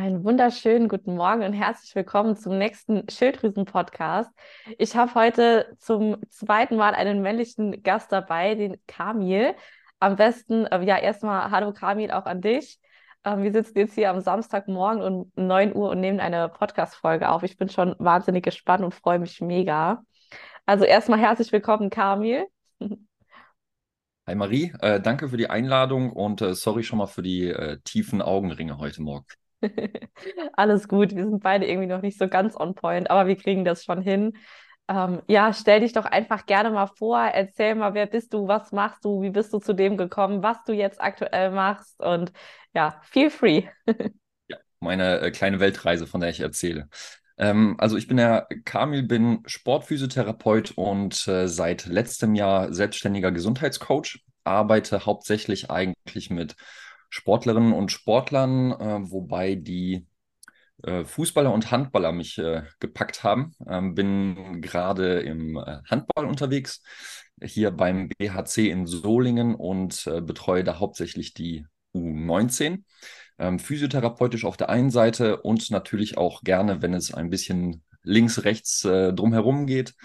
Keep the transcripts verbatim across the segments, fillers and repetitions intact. Einen wunderschönen guten Morgen und herzlich willkommen zum nächsten Schilddrüsen-Podcast. Ich habe heute zum zweiten Mal einen männlichen Gast dabei, den Kamil. Am besten, äh, ja, erstmal hallo Kamil, auch an dich. Ähm, wir sitzen jetzt hier am Samstagmorgen um neun Uhr und nehmen eine Podcast-Folge auf. Ich bin schon wahnsinnig gespannt und freue mich mega. Also erstmal herzlich willkommen, Kamil. Hi Marie, äh, danke für die Einladung und äh, sorry schon mal für die äh, tiefen Augenringe heute Morgen. Alles gut, wir sind beide irgendwie noch nicht so ganz on point, aber wir kriegen das schon hin. Ähm, ja, stell dich doch einfach gerne mal vor, erzähl mal, wer bist du, was machst du, wie bist du zu dem gekommen, was du jetzt aktuell machst und ja, feel free. Ja, meine äh, kleine Weltreise, von der ich erzähle. Ähm, also ich bin der Kamil, bin Sportphysiotherapeut und äh, seit letztem Jahr selbstständiger Gesundheitscoach, arbeite hauptsächlich eigentlich mit Sportlerinnen und Sportlern, äh, wobei die äh, Fußballer und Handballer mich äh, gepackt haben. Ähm, bin gerade im äh, Handball unterwegs, hier beim B H C in Solingen und äh, betreue da hauptsächlich die U neunzehn. Ähm, physiotherapeutisch auf der einen Seite und natürlich auch gerne, wenn es ein bisschen links, rechts äh, drumherum geht.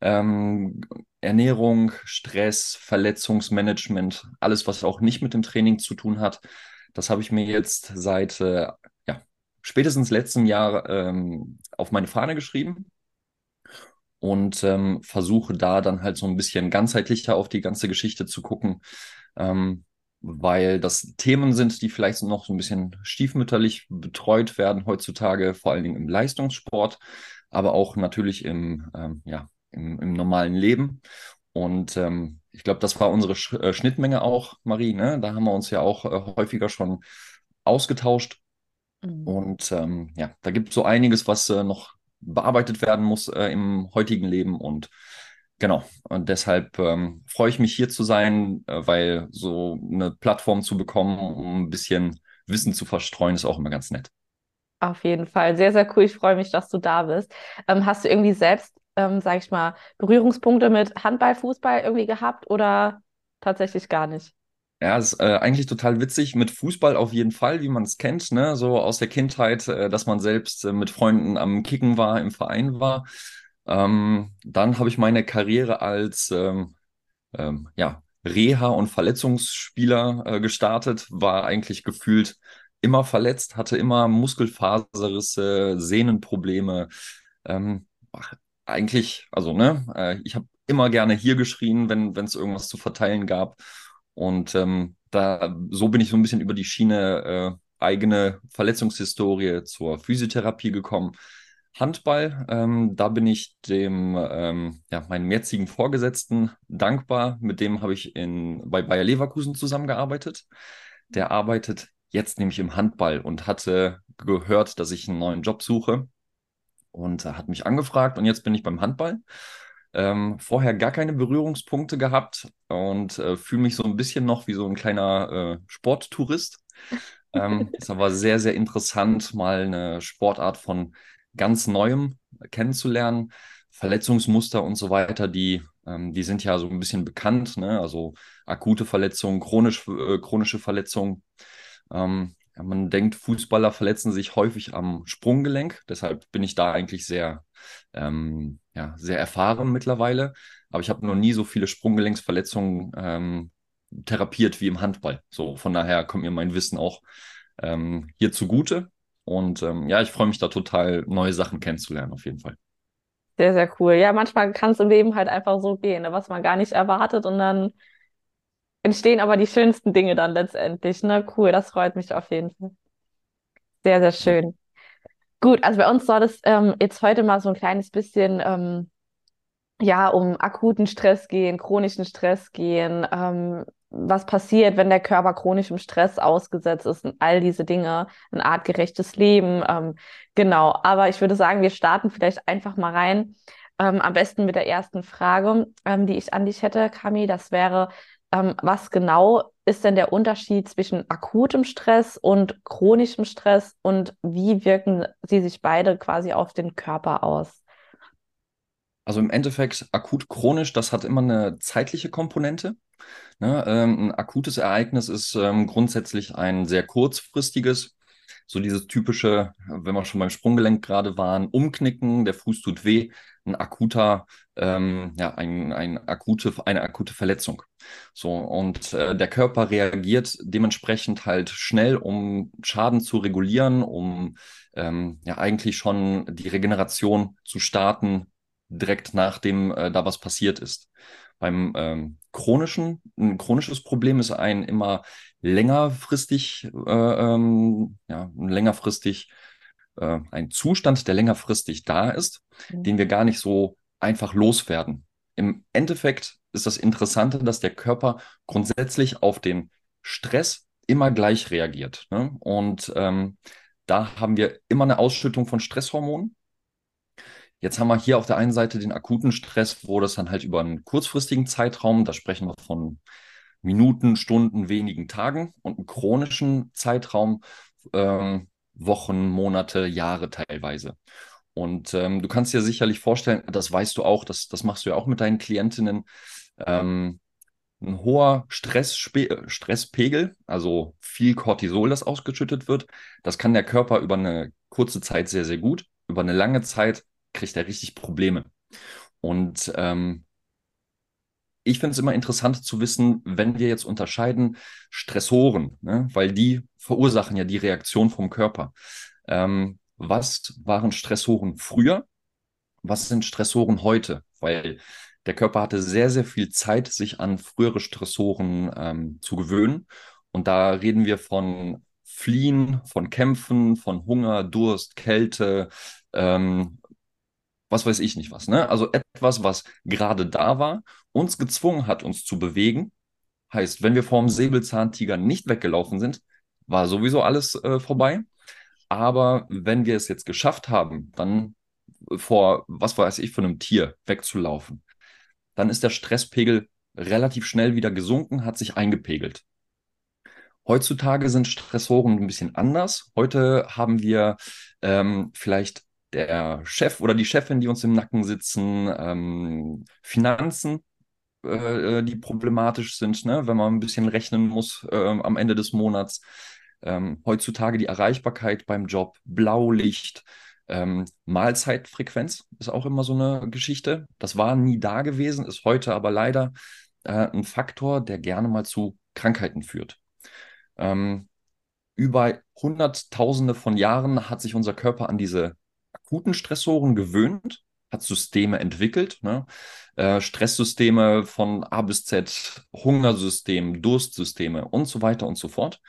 Ähm, Ernährung, Stress, Verletzungsmanagement, alles, was auch nicht mit dem Training zu tun hat, das habe ich mir jetzt seit äh, ja, spätestens letztem Jahr ähm, auf meine Fahne geschrieben und ähm, versuche da dann halt so ein bisschen ganzheitlicher auf die ganze Geschichte zu gucken, ähm, weil das Themen sind, die vielleicht noch so ein bisschen stiefmütterlich betreut werden heutzutage, vor allen Dingen im Leistungssport, aber auch natürlich im ähm, ja, Im, im normalen Leben. Und ähm, ich glaube, das war unsere Sch- äh, Schnittmenge auch, Marie, ne? Da haben wir uns ja auch äh, häufiger schon ausgetauscht. Mhm. Und ähm, ja, da gibt es so einiges, was äh, noch bearbeitet werden muss äh, im heutigen Leben. Und genau, und deshalb ähm, freue ich mich, hier zu sein, äh, weil so eine Plattform zu bekommen, um ein bisschen Wissen zu verstreuen, ist auch immer ganz nett. Auf jeden Fall. Sehr, sehr cool. Ich freue mich, dass du da bist. Ähm, hast du irgendwie selbst Ähm, sag ich mal, Berührungspunkte mit Handball, Fußball irgendwie gehabt oder tatsächlich gar nicht? Ja, ist äh, eigentlich total witzig, mit Fußball auf jeden Fall, wie man es kennt, ne? So aus der Kindheit, äh, dass man selbst äh, mit Freunden am Kicken war, im Verein war. Ähm, dann habe ich meine Karriere als ähm, ähm, ja, Reha- und Verletzungsspieler äh, gestartet, war eigentlich gefühlt immer verletzt, hatte immer Muskelfaserrisse, Sehnenprobleme, ähm, ach, eigentlich, also ne, ich habe immer gerne hier geschrien, wenn wenn es irgendwas zu verteilen gab und ähm, da so bin ich so ein bisschen über die Schiene äh, eigene Verletzungshistorie zur Physiotherapie gekommen. Handball, ähm, da bin ich dem ähm, ja meinem jetzigen Vorgesetzten dankbar. Mit dem habe ich in bei Bayer Leverkusen zusammengearbeitet. Der arbeitet jetzt nämlich im Handball und hatte gehört, dass ich einen neuen Job suche. Und hat mich angefragt und jetzt bin ich beim Handball. Ähm, vorher gar keine Berührungspunkte gehabt und äh, fühle mich so ein bisschen noch wie so ein kleiner äh, Sporttourist. Ähm, ist aber sehr, sehr interessant, mal eine Sportart von ganz Neuem kennenzulernen. Verletzungsmuster und so weiter, die, ähm, die sind ja so ein bisschen bekannt, ne? Also akute Verletzungen, chronisch, äh, chronische Verletzungen. Ähm, Man denkt, Fußballer verletzen sich häufig am Sprunggelenk. Deshalb bin ich da eigentlich sehr, ähm, ja, sehr erfahren mittlerweile. Aber ich habe noch nie so viele Sprunggelenksverletzungen ähm, therapiert wie im Handball. So, von daher kommt mir mein Wissen auch ähm, hier zugute. Und ähm, ja, ich freue mich da total, neue Sachen kennenzulernen auf jeden Fall. Sehr, sehr cool. Ja, manchmal kann es im Leben halt einfach so gehen, was man gar nicht erwartet und dann entstehen aber die schönsten Dinge dann letztendlich. Ne? Cool, das freut mich auf jeden Fall. Sehr, sehr schön. Gut, also bei uns soll es ähm, jetzt heute mal so ein kleines bisschen ähm, ja, um akuten Stress gehen, chronischen Stress gehen, ähm, was passiert, wenn der Körper chronischem Stress ausgesetzt ist und all diese Dinge, ein artgerechtes Leben. Ähm, genau, aber ich würde sagen, wir starten vielleicht einfach mal rein, ähm, am besten mit der ersten Frage, ähm, die ich an dich hätte, Kami, das wäre: Was genau ist denn der Unterschied zwischen akutem Stress und chronischem Stress und wie wirken sie sich beide quasi auf den Körper aus? Also im Endeffekt akut-chronisch, das hat immer eine zeitliche Komponente. Ne? Ein akutes Ereignis ist grundsätzlich ein sehr kurzfristiges. so dieses typische, wenn wir schon beim Sprunggelenk gerade waren, Umknicken, der Fuß tut weh, ein akuter, ähm, ja, ein, ein akute, eine akute Verletzung. So, und äh, der Körper reagiert dementsprechend halt schnell, um Schaden zu regulieren, um ähm, ja eigentlich schon die Regeneration zu starten, direkt nachdem äh, da was passiert ist. Beim ähm, chronischen, ein chronisches Problem ist ein immer längerfristig, äh, ähm, ja, längerfristig äh, ein Zustand, der längerfristig da ist, mhm. den wir gar nicht so einfach loswerden. Im Endeffekt ist das Interessante, dass der Körper grundsätzlich auf den Stress immer gleich reagiert, ne? Und ähm, da haben wir immer eine Ausschüttung von Stresshormonen. Jetzt haben wir hier auf der einen Seite den akuten Stress, wo das dann halt über einen kurzfristigen Zeitraum, da sprechen wir von Minuten, Stunden, wenigen Tagen, und einen chronischen Zeitraum, äh, Wochen, Monate, Jahre teilweise. Und ähm, du kannst dir sicherlich vorstellen, das weißt du auch, das, das machst du ja auch mit deinen Klientinnen, ähm, ein hoher Stresspe- Stresspegel, also viel Cortisol, das ausgeschüttet wird, das kann der Körper über eine kurze Zeit sehr, sehr gut, über eine lange Zeit kriegt er richtig Probleme. Und ähm, ich finde es immer interessant zu wissen, wenn wir jetzt unterscheiden, Stressoren, ne? Weil die verursachen ja die Reaktion vom Körper. Ähm, was waren Stressoren früher? Was sind Stressoren heute? Weil der Körper hatte sehr, sehr viel Zeit, sich an frühere Stressoren ähm, zu gewöhnen. Und da reden wir von Fliehen, von Kämpfen, von Hunger, Durst, Kälte, ähm, was weiß ich nicht was, ne? Also etwas, was gerade da war, uns gezwungen hat, uns zu bewegen. Heißt, wenn wir vorm Säbelzahntiger nicht weggelaufen sind, war sowieso alles äh, vorbei. Aber wenn wir es jetzt geschafft haben, dann vor, was weiß ich, von einem Tier wegzulaufen, dann ist der Stresspegel relativ schnell wieder gesunken, hat sich eingepegelt. Heutzutage sind Stressoren ein bisschen anders. Heute haben wir ähm, vielleicht der Chef oder die Chefin, die uns im Nacken sitzen, ähm, Finanzen, äh, die problematisch sind, ne? Wenn man ein bisschen rechnen muss äh, am Ende des Monats. Ähm, heutzutage die Erreichbarkeit beim Job, Blaulicht, ähm, Mahlzeitfrequenz ist auch immer so eine Geschichte. Das war nie da gewesen, ist heute aber leider äh, ein Faktor, der gerne mal zu Krankheiten führt. Ähm, über Hunderttausende von Jahren hat sich unser Körper an diese akuten Stressoren gewöhnt, hat Systeme entwickelt, ne? äh, Stresssysteme von A bis Z, Hungersystem, Durstsysteme und so weiter und so fort.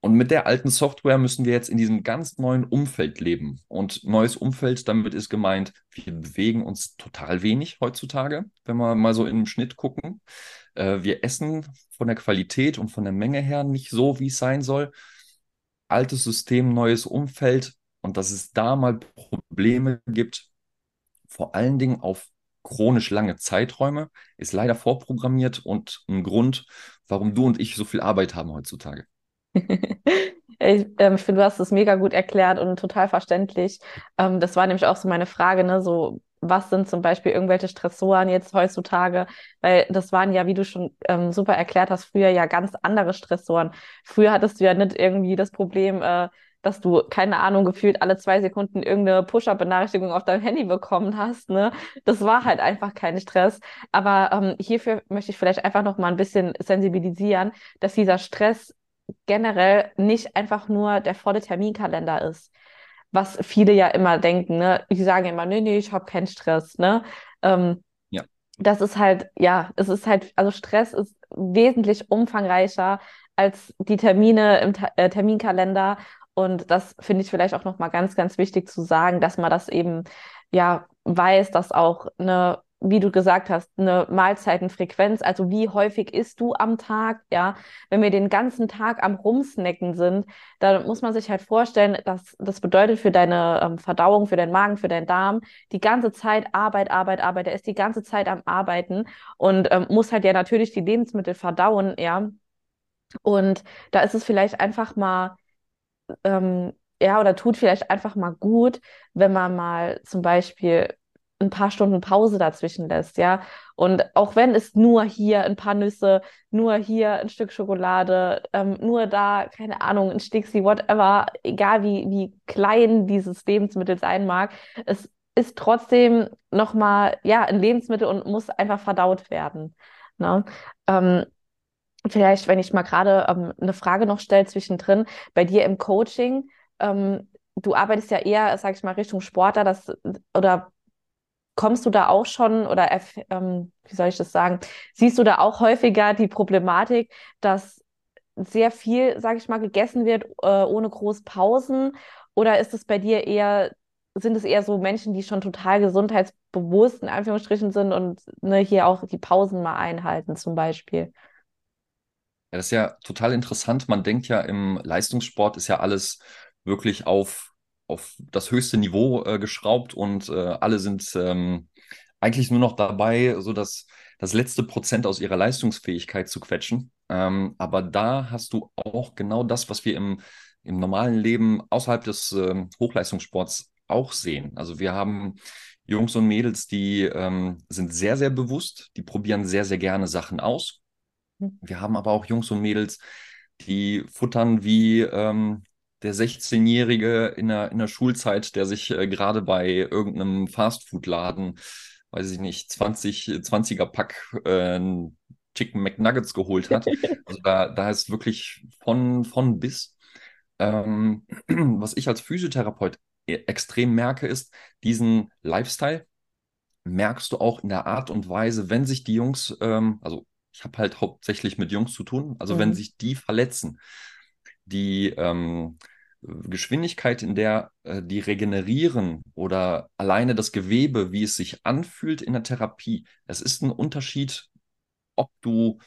Und mit der alten Software müssen wir jetzt in diesem ganz neuen Umfeld leben. Und neues Umfeld, damit ist gemeint, wir bewegen uns total wenig heutzutage, wenn wir mal so im Schnitt gucken. Äh, wir essen von der Qualität und von der Menge her nicht so, wie es sein soll. Altes System, neues Umfeld. Und dass es da mal Probleme gibt, vor allen Dingen auf chronisch lange Zeiträume, ist leider vorprogrammiert und ein Grund, warum du und ich so viel Arbeit haben heutzutage. Ich, ähm, ich finde, du hast es mega gut erklärt und total verständlich. Ähm, das war nämlich auch so meine Frage, ne? So, was sind zum Beispiel irgendwelche Stressoren jetzt heutzutage? Weil das waren ja, wie du schon ähm, super erklärt hast, früher ja ganz andere Stressoren. Früher hattest du ja nicht irgendwie das Problem, äh, dass du, keine Ahnung, gefühlt alle zwei Sekunden irgendeine Push-Up-Benachrichtigung auf deinem Handy bekommen hast, ne? Das war halt einfach kein Stress. Aber ähm, hierfür möchte ich vielleicht einfach noch mal ein bisschen sensibilisieren, dass dieser Stress generell nicht einfach nur der volle Terminkalender ist, was viele ja immer denken, ne? Die sagen immer, nee, nee, ich habe keinen Stress, ne? Ähm, ja. Das ist halt, ja, es ist halt, also Stress ist wesentlich umfangreicher als die Termine im Ta- äh, Terminkalender. Und das finde ich vielleicht auch nochmal ganz, ganz wichtig zu sagen, dass man das eben ja weiß, dass auch eine, wie du gesagt hast, eine Mahlzeitenfrequenz, also wie häufig isst du am Tag, ja, wenn wir den ganzen Tag am Rumsnacken sind, dann muss man sich halt vorstellen, dass das bedeutet für deine ähm, Verdauung, für deinen Magen, für deinen Darm, die ganze Zeit Arbeit, Arbeit, Arbeit, der ist die ganze Zeit am Arbeiten und ähm, muss halt ja natürlich die Lebensmittel verdauen, ja, und da ist es vielleicht einfach mal, ähm, ja, oder tut vielleicht einfach mal gut, wenn man mal zum Beispiel ein paar Stunden Pause dazwischen lässt, ja. Und auch wenn es nur hier ein paar Nüsse, nur hier ein Stück Schokolade, ähm, nur da, keine Ahnung, ein Stixi, whatever, egal wie, wie klein dieses Lebensmittel sein mag, es ist trotzdem nochmal, ja, ein Lebensmittel und muss einfach verdaut werden, ne? Ähm, vielleicht, wenn ich mal gerade ähm, eine Frage noch stelle zwischendrin, bei dir im Coaching, ähm, du arbeitest ja eher, sag ich mal, Richtung Sportler, das, oder kommst du da auch schon, oder ähm, wie soll ich das sagen, siehst du da auch häufiger die Problematik, dass sehr viel, sage ich mal, gegessen wird, äh, ohne groß Pausen? Oder ist es bei dir eher, sind es eher so Menschen, die schon total gesundheitsbewusst in Anführungsstrichen sind und ne, hier auch die Pausen mal einhalten zum Beispiel? Ja, das ist ja total interessant. Man denkt ja, im Leistungssport ist ja alles wirklich auf auf das höchste Niveau äh, geschraubt und äh, alle sind ähm, eigentlich nur noch dabei, so das, das letzte Prozent aus ihrer Leistungsfähigkeit zu quetschen. Ähm, aber da hast du auch genau das, was wir im, im normalen Leben außerhalb des ähm, Hochleistungssports auch sehen. Also wir haben Jungs und Mädels, die ähm, sind sehr, sehr bewusst, die probieren sehr, sehr gerne Sachen aus. Wir haben aber auch Jungs und Mädels, die futtern wie... Ähm, der sechzehnjährige in der, in der Schulzeit, der sich äh, gerade bei irgendeinem Fastfood-Laden, weiß ich nicht, zwanzig, zwanziger Pack äh, Chicken McNuggets geholt hat. Also da, da ist wirklich von, von bis. Ähm, was ich als Physiotherapeut extrem merke, ist, diesen Lifestyle merkst du auch in der Art und Weise, wenn sich die Jungs, ähm, also ich habe halt hauptsächlich mit Jungs zu tun, also mhm. wenn sich die verletzen, die ähm, Geschwindigkeit, in der äh, die regenerieren oder alleine das Gewebe, wie es sich anfühlt in der Therapie. Es ist ein Unterschied, ob du,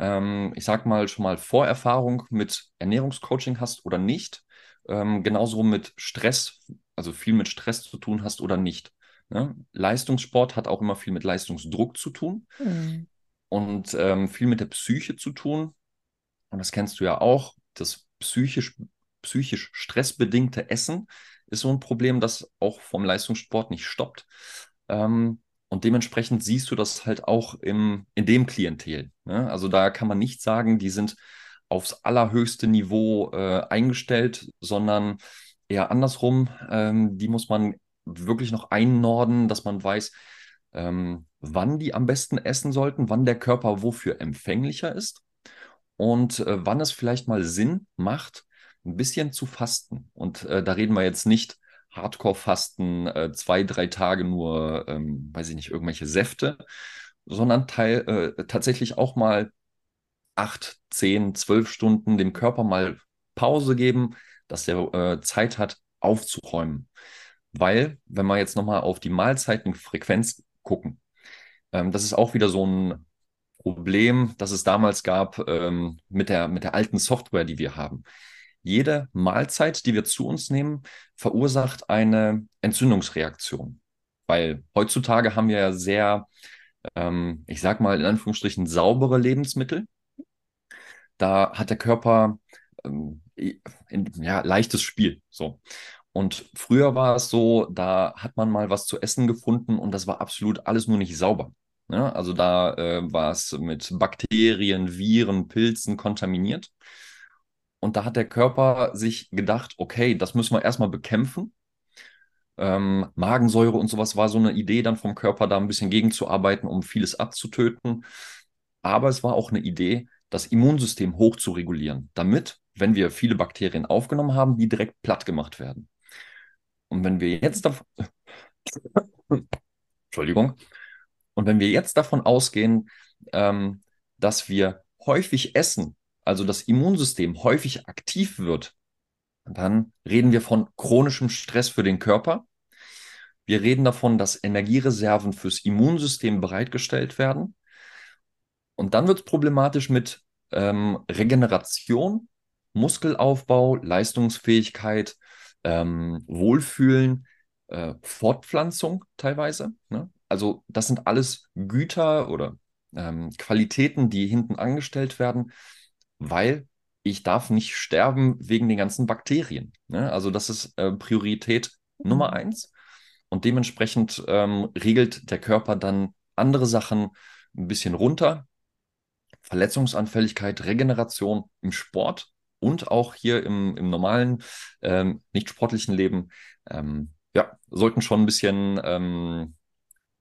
ähm, ich sag mal, schon mal Vorerfahrung mit Ernährungscoaching hast oder nicht. Ähm, genauso mit Stress, also viel mit Stress zu tun hast oder nicht. Ne? Leistungssport hat auch immer viel mit Leistungsdruck zu tun mhm. und ähm, viel mit der Psyche zu tun. Und das kennst du ja auch. Das psychisch, psychisch stressbedingte Essen ist so ein Problem, das auch vom Leistungssport nicht stoppt. Ähm, und dementsprechend siehst du das halt auch im, in dem Klientel. Ne? Also da kann man nicht sagen, die sind aufs allerhöchste Niveau äh, eingestellt, sondern eher andersrum. Ähm, die muss man wirklich noch einnorden, dass man weiß, ähm, wann die am besten essen sollten, wann der Körper wofür empfänglicher ist. Und äh, wann es vielleicht mal Sinn macht, ein bisschen zu fasten. Und äh, da reden wir jetzt nicht Hardcore-Fasten, äh, zwei, drei Tage nur, ähm, weiß ich nicht, irgendwelche Säfte, sondern teil, äh, tatsächlich auch mal acht, zehn, zwölf Stunden dem Körper mal Pause geben, dass er äh, Zeit hat, aufzuräumen. Weil, wenn wir jetzt nochmal auf die Mahlzeitenfrequenz gucken, ähm, das ist auch wieder so ein Problem, das es damals gab ähm, mit der, mit der alten Software, die wir haben. Jede Mahlzeit, die wir zu uns nehmen, verursacht eine Entzündungsreaktion. Weil heutzutage haben wir ja sehr, ähm, ich sag mal in Anführungsstrichen, saubere Lebensmittel. Da hat der Körper ähm, in, ja, leichtes Spiel. So. Und früher war es so, da hat man mal was zu essen gefunden und das war absolut alles nur nicht sauber. Ja, also da äh, war es mit Bakterien, Viren, Pilzen kontaminiert. Und da hat der Körper sich gedacht, okay, das müssen wir erstmal bekämpfen. Ähm, Magensäure und sowas war so eine Idee dann vom Körper, da ein bisschen gegenzuarbeiten, um vieles abzutöten. Aber es war auch eine Idee, das Immunsystem hoch zu regulieren, damit, wenn wir viele Bakterien aufgenommen haben, die direkt platt gemacht werden. Und wenn wir jetzt davon... Entschuldigung. Und wenn wir jetzt davon ausgehen, ähm, dass wir häufig essen, also das Immunsystem häufig aktiv wird, dann reden wir von chronischem Stress für den Körper. Wir reden davon, dass Energiereserven fürs Immunsystem bereitgestellt werden. Und dann wird es problematisch mit ähm, Regeneration, Muskelaufbau, Leistungsfähigkeit, ähm, Wohlfühlen, äh, Fortpflanzung teilweise, ne? Also das sind alles Güter oder ähm, Qualitäten, die hinten angestellt werden, weil ich darf nicht sterben wegen den ganzen Bakterien. Ne? Also das ist äh, Priorität Nummer eins. und dementsprechend ähm, regelt der Körper dann andere Sachen ein bisschen runter. Verletzungsanfälligkeit, Regeneration im Sport und auch hier im, im normalen, ähm, nicht sportlichen Leben, ähm, ja, sollten schon ein bisschen ähm,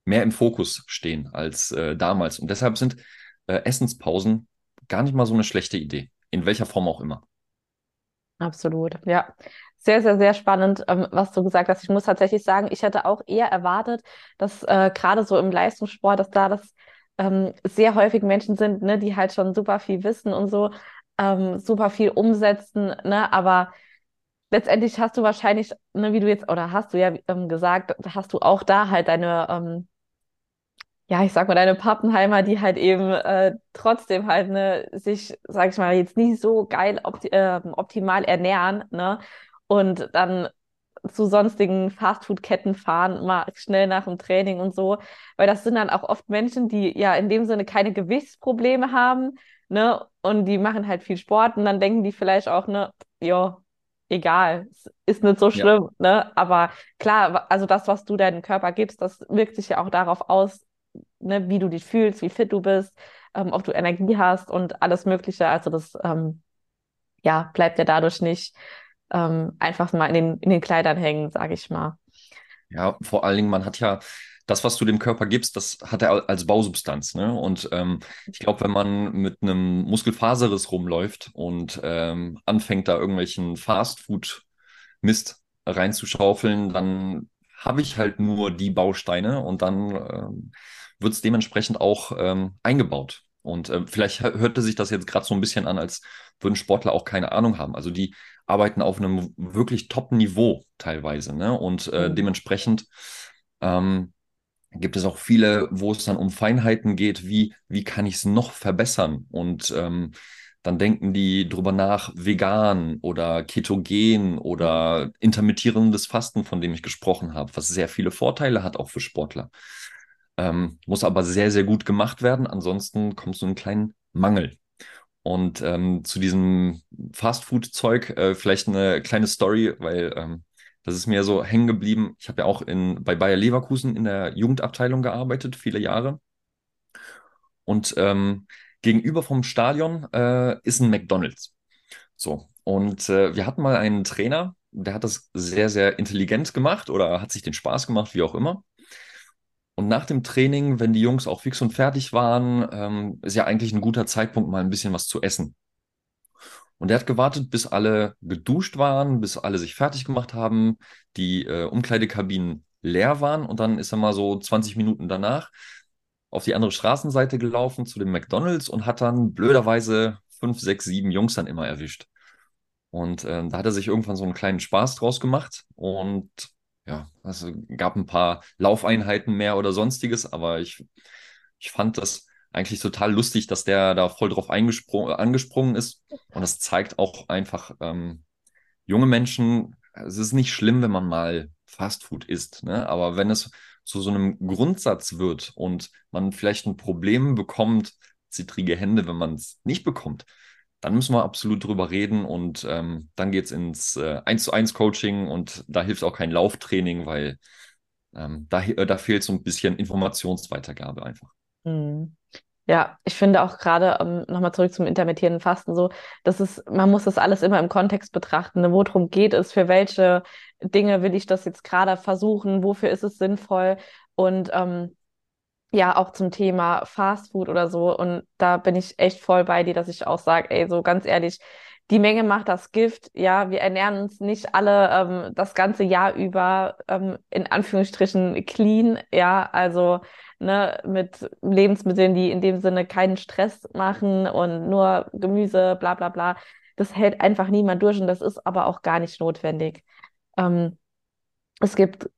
mehr im Fokus stehen als äh, damals. Und deshalb sind äh, Essenspausen gar nicht mal so eine schlechte Idee, in welcher Form auch immer. Absolut, ja. Sehr, sehr, sehr spannend, ähm, was du gesagt hast. Ich muss tatsächlich sagen, ich hätte auch eher erwartet, dass äh, gerade so im Leistungssport, dass da das ähm, sehr häufig Menschen sind, ne, die halt schon super viel wissen und so, ähm, super viel umsetzen, ne, aber letztendlich hast du wahrscheinlich, ne, wie du jetzt, oder hast du ja ähm, gesagt, hast du auch da halt deine, ähm, ja, ich sag mal, deine Pappenheimer, die halt eben äh, trotzdem halt, ne, sich, sag ich mal, jetzt nicht so geil opti- äh, optimal ernähren, ne, und dann zu sonstigen Fastfood-Ketten fahren, mal schnell nach dem Training und so, weil das sind dann auch oft Menschen, die ja in dem Sinne keine Gewichtsprobleme haben, ne, und die machen halt viel Sport und dann denken die vielleicht auch, ne, ja, egal, ist nicht so schlimm, ja, ne, aber klar, also das, was du deinem Körper gibst, das wirkt sich ja auch darauf aus, ne, wie du dich fühlst, wie fit du bist, ähm, ob du Energie hast und alles Mögliche, also das, ähm, ja, bleibt ja dadurch nicht Ähm, einfach mal in den, in den Kleidern hängen, sage ich mal. Ja, vor allen Dingen, man hat ja das, was du dem Körper gibst, das hat er als Bausubstanz, ne? Und ähm, ich glaube, wenn man mit einem Muskelfaserriss rumläuft und ähm, anfängt, da irgendwelchen Fastfood-Mist reinzuschaufeln, dann habe ich halt nur die Bausteine und dann ähm, wird es dementsprechend auch ähm, eingebaut. Und äh, vielleicht hörte sich das jetzt gerade so ein bisschen an, als würden Sportler auch keine Ahnung haben. Also die arbeiten auf einem wirklich Top-Niveau teilweise, ne? Und äh, mhm. dementsprechend ähm, gibt es auch viele, wo es dann um Feinheiten geht, wie, wie kann ich es noch verbessern? Und ähm, dann denken die drüber nach, vegan oder ketogen oder intermittierendes Fasten, von dem ich gesprochen habe, was sehr viele Vorteile hat auch für Sportler. Ähm, muss aber sehr, sehr gut gemacht werden, ansonsten kommst du in einen kleinen Mangel. Und ähm, zu diesem Fastfood-Zeug äh, vielleicht eine kleine Story, weil ähm, das ist mir so hängen geblieben. Ich habe ja auch in, bei Bayer Leverkusen in der Jugendabteilung gearbeitet, viele Jahre. Und ähm, gegenüber vom Stadion äh, ist ein McDonald's. So, und äh, wir hatten mal einen Trainer, der hat das sehr, sehr intelligent gemacht oder hat sich den Spaß gemacht, wie auch immer. Und nach dem Training, wenn die Jungs auch fix und fertig waren, ähm, ist ja eigentlich ein guter Zeitpunkt, mal ein bisschen was zu essen. Und er hat gewartet, bis alle geduscht waren, bis alle sich fertig gemacht haben, die äh, Umkleidekabinen leer waren. Und dann ist er mal so zwanzig Minuten danach auf die andere Straßenseite gelaufen zu dem McDonald's und hat dann blöderweise fünf, sechs, sieben Jungs dann immer erwischt. Und äh, da hat er sich irgendwann so einen kleinen Spaß draus gemacht und ja, es gab ein paar Laufeinheiten mehr oder sonstiges, aber ich, ich fand das eigentlich total lustig, dass der da voll drauf eingespr- angesprungen ist. Und das zeigt auch einfach, ähm, junge Menschen, es ist nicht schlimm, wenn man mal Fastfood isst, ne? Aber wenn es zu so einem Grundsatz wird und man vielleicht ein Problem bekommt, zittrige Hände, wenn man es nicht bekommt, dann müssen wir absolut drüber reden und ähm, dann geht es ins eins zu eins Coaching und da hilft auch kein Lauftraining, weil ähm, da, äh, da fehlt so ein bisschen Informationsweitergabe einfach. Mhm. Ja, ich finde auch gerade, ähm, nochmal zurück zum intermittierenden Fasten, so, das ist, man muss das alles immer im Kontext betrachten, ne, worum geht es, für welche Dinge will ich das jetzt gerade versuchen, wofür ist es sinnvoll und ähm, ja, auch zum Thema Fastfood oder so. Und da bin ich echt voll bei dir, dass ich auch sage, ey, so ganz ehrlich, die Menge macht das Gift. Ja, wir ernähren uns nicht alle ähm, das ganze Jahr über ähm, in Anführungsstrichen clean. Ja, also ne, mit Lebensmitteln, die in dem Sinne keinen Stress machen und nur Gemüse, bla bla bla. Das hält einfach niemand durch und das ist aber auch gar nicht notwendig. Ähm, es gibt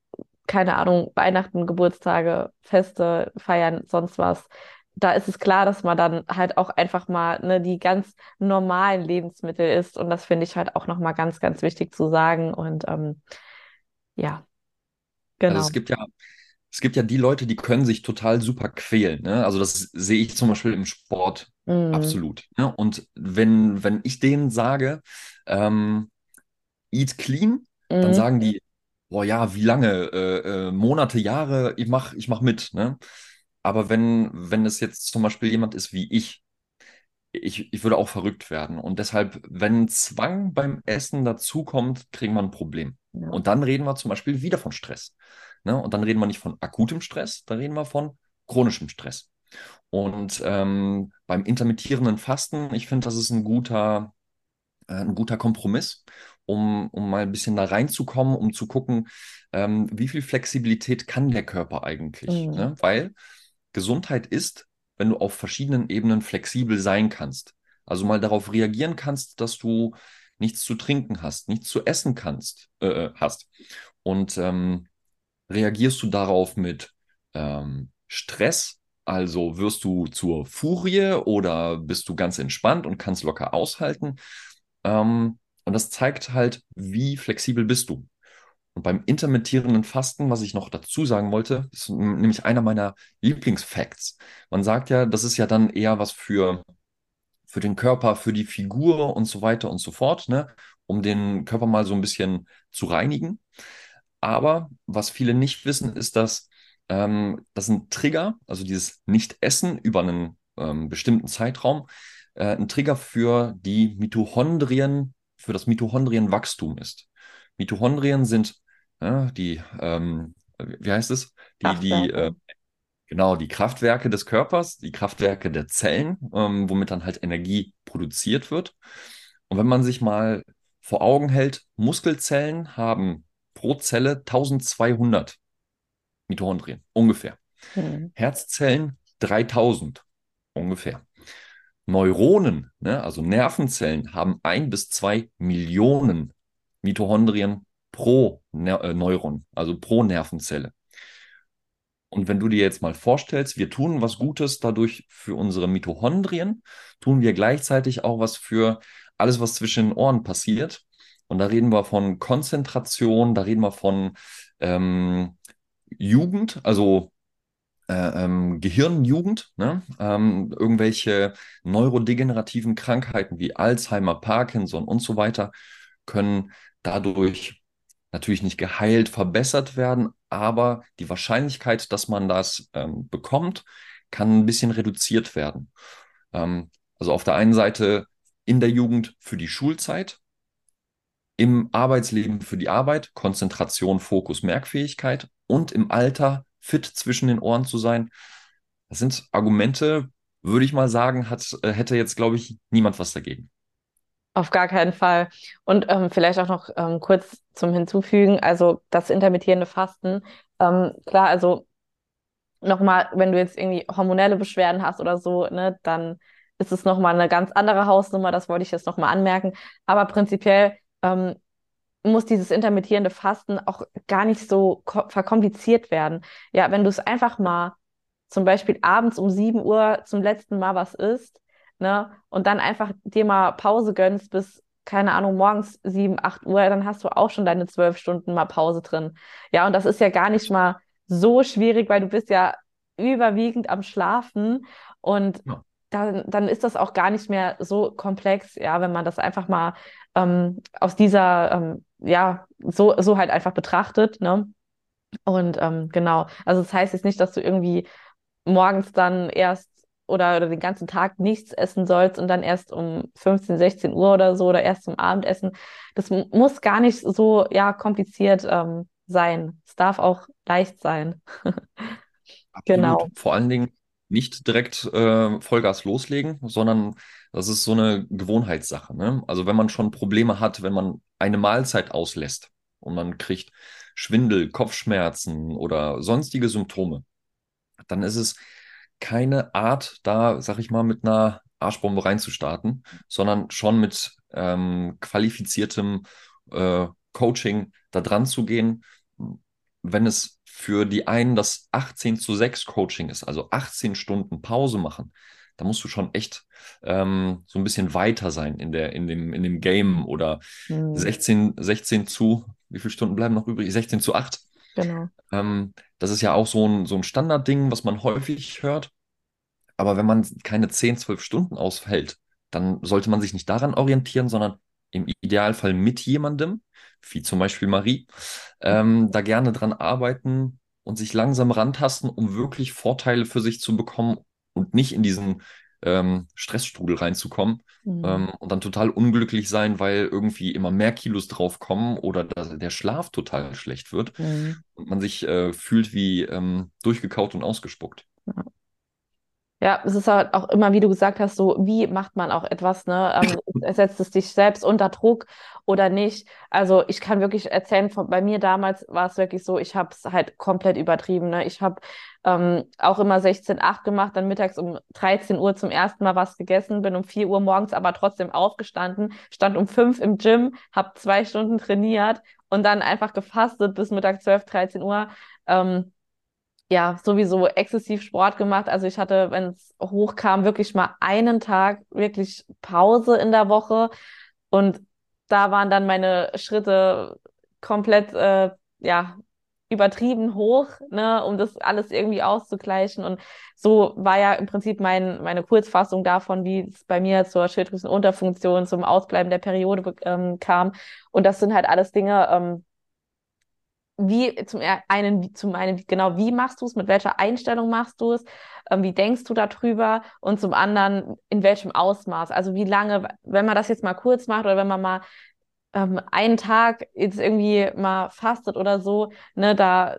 keine Ahnung, Weihnachten, Geburtstage, Feste, Feiern, sonst was. Da ist es klar, dass man dann halt auch einfach mal, ne, die ganz normalen Lebensmittel isst. Und das finde ich halt auch nochmal ganz, ganz wichtig zu sagen. Und ähm, ja, genau. Also es gibt ja, es gibt ja die Leute, die können sich total super quälen, ne? Also das sehe ich zum Beispiel im Sport mm. absolut, ne? Und wenn, wenn ich denen sage, ähm, eat clean, mm. dann sagen die, boah ja, wie lange, äh, äh, Monate, Jahre, ich mach, ich mach mit, ne? Aber wenn, wenn es jetzt zum Beispiel jemand ist wie ich, ich, ich würde auch verrückt werden. Und deshalb, wenn Zwang beim Essen dazukommt, kriegen wir ein Problem. Ja. Und dann reden wir zum Beispiel wieder von Stress. Ne? Und dann reden wir nicht von akutem Stress, dann reden wir von chronischem Stress. Und ähm, beim intermittierenden Fasten, ich finde, das ist ein guter, äh, ein guter Kompromiss, um, um mal ein bisschen da reinzukommen, um zu gucken, ähm, wie viel Flexibilität kann der Körper eigentlich? Mhm. Ne? Weil Gesundheit ist, wenn du auf verschiedenen Ebenen flexibel sein kannst. Also mal darauf reagieren kannst, dass du nichts zu trinken hast, nichts zu essen kannst, äh, hast. Und ähm, reagierst du darauf mit ähm, Stress? Also wirst du zur Furie oder bist du ganz entspannt und kannst locker aushalten? Ähm, und das zeigt halt, wie flexibel bist du. Und beim intermittierenden Fasten, was ich noch dazu sagen wollte, ist nämlich einer meiner Lieblingsfacts. Man sagt ja, das ist ja dann eher was für, für den Körper, für die Figur und so weiter und so fort, ne? Um den Körper mal so ein bisschen zu reinigen. Aber was viele nicht wissen, ist, dass ähm, das ein Trigger, also dieses Nicht-Essen über einen ähm, bestimmten Zeitraum, äh, ein Trigger für die Mitochondrien, für das Mitochondrienwachstum ist. Mitochondrien sind Ja, die, ähm, wie heißt es? Die, die, äh, genau, die Kraftwerke des Körpers, die Kraftwerke der Zellen, ähm, womit dann halt Energie produziert wird. Und wenn man sich mal vor Augen hält, Muskelzellen haben pro Zelle zwölfhundert Mitochondrien, ungefähr. Hm. Herzzellen dreitausend, ungefähr. Neuronen, ne, also Nervenzellen, haben ein bis zwei Millionen Mitochondrien pro Neuron, also pro Nervenzelle. Und wenn du dir jetzt mal vorstellst, wir tun was Gutes dadurch für unsere Mitochondrien, tun wir gleichzeitig auch was für alles, was zwischen den Ohren passiert. Und da reden wir von Konzentration, da reden wir von ähm, Jugend, also äh, ähm, Gehirnjugend, ne? ähm, irgendwelche neurodegenerativen Krankheiten wie Alzheimer, Parkinson und so weiter können dadurch natürlich nicht geheilt, verbessert werden, aber die Wahrscheinlichkeit, dass man das ähm, bekommt, kann ein bisschen reduziert werden. Ähm, also auf der einen Seite in der Jugend für die Schulzeit, im Arbeitsleben für die Arbeit, Konzentration, Fokus, Merkfähigkeit und im Alter fit zwischen den Ohren zu sein. Das sind Argumente, würde ich mal sagen, hat, hätte jetzt, glaube ich, niemand was dagegen. Auf gar keinen Fall. Und ähm, vielleicht auch noch ähm, kurz zum Hinzufügen, also das intermittierende Fasten. Ähm, klar, also nochmal, wenn du jetzt irgendwie hormonelle Beschwerden hast oder so, ne, dann ist es nochmal eine ganz andere Hausnummer, das wollte ich jetzt nochmal anmerken. Aber prinzipiell ähm, muss dieses intermittierende Fasten auch gar nicht so ko- verkompliziert werden. Ja, wenn du es einfach mal zum Beispiel abends um sieben Uhr zum letzten Mal was isst, ne? Und dann einfach dir mal Pause gönnst bis, keine Ahnung, morgens sieben, acht Uhr, dann hast du auch schon deine zwölf Stunden mal Pause drin. Ja, und das ist ja gar nicht mal so schwierig, weil du bist ja überwiegend am Schlafen und ja. dann, dann ist das auch gar nicht mehr so komplex, ja, wenn man das einfach mal ähm, aus dieser, ähm, ja, so, so halt einfach betrachtet, ne? Und ähm, genau, also das heißt jetzt nicht, dass du irgendwie morgens dann erst Oder, oder den ganzen Tag nichts essen sollst und dann erst um fünfzehn, sechzehn Uhr oder so oder erst zum Abendessen. Das m- muss gar nicht so ja, kompliziert ähm, sein. Es darf auch leicht sein. Genau. Vor allen Dingen nicht direkt äh, Vollgas loslegen, sondern das ist so eine Gewohnheitssache. Ne? Also wenn man schon Probleme hat, wenn man eine Mahlzeit auslässt und man kriegt Schwindel, Kopfschmerzen oder sonstige Symptome, dann ist es keine Art, da, sag ich mal, mit einer Arschbombe reinzustarten, sondern schon mit ähm, qualifiziertem äh, Coaching da dran zu gehen. Wenn es für die einen das achtzehn zu sechs Coaching ist, also achtzehn Stunden Pause machen, da musst du schon echt ähm, so ein bisschen weiter sein in, der, in, dem, in dem Game oder mhm. sechzehn zu, wie viele Stunden bleiben noch übrig? sechzehn zu acht. Genau. Ähm, das ist ja auch so ein, so ein Standardding, was man häufig hört. Aber wenn man keine zehn, zwölf Stunden ausfällt, dann sollte man sich nicht daran orientieren, sondern im Idealfall mit jemandem, wie zum Beispiel Marie, ähm, da gerne dran arbeiten und sich langsam rantasten, um wirklich Vorteile für sich zu bekommen und nicht in diesen ähm, Stressstrudel reinzukommen mhm. ähm, und dann total unglücklich sein, weil irgendwie immer mehr Kilos draufkommen oder der Schlaf total schlecht wird mhm. und man sich äh, fühlt wie ähm, durchgekaut und ausgespuckt. Mhm. Ja, es ist halt auch immer, wie du gesagt hast, so, wie macht man auch etwas, ne? Ähm, setzt es dich selbst unter Druck oder nicht? Also ich kann wirklich erzählen, von, bei mir damals war es wirklich so, ich habe es halt komplett übertrieben, ne? Ich habe ähm, auch immer sechzehn Uhr acht gemacht, dann mittags um dreizehn Uhr zum ersten Mal was gegessen, bin um vier Uhr morgens aber trotzdem aufgestanden, stand um fünf im Gym, habe zwei Stunden trainiert und dann einfach gefastet bis Mittag zwölf, dreizehn Uhr, ähm, ja, sowieso exzessiv Sport gemacht. Also ich hatte, wenn es hochkam, wirklich mal einen Tag wirklich Pause in der Woche. Und da waren dann meine Schritte komplett, äh, ja, übertrieben hoch, ne, um das alles irgendwie auszugleichen. Und so war ja im Prinzip mein meine Kurzfassung davon, wie es bei mir zur Schilddrüsenunterfunktion, zum Ausbleiben der Periode ähm, kam. Und das sind halt alles Dinge, ähm, Wie zum einen, zum einen, genau, wie machst du es, mit welcher Einstellung machst du es, ähm, wie denkst du darüber und zum anderen, in welchem Ausmaß, also wie lange, wenn man das jetzt mal kurz macht oder wenn man mal ähm, einen Tag jetzt irgendwie mal fastet oder so, ne, da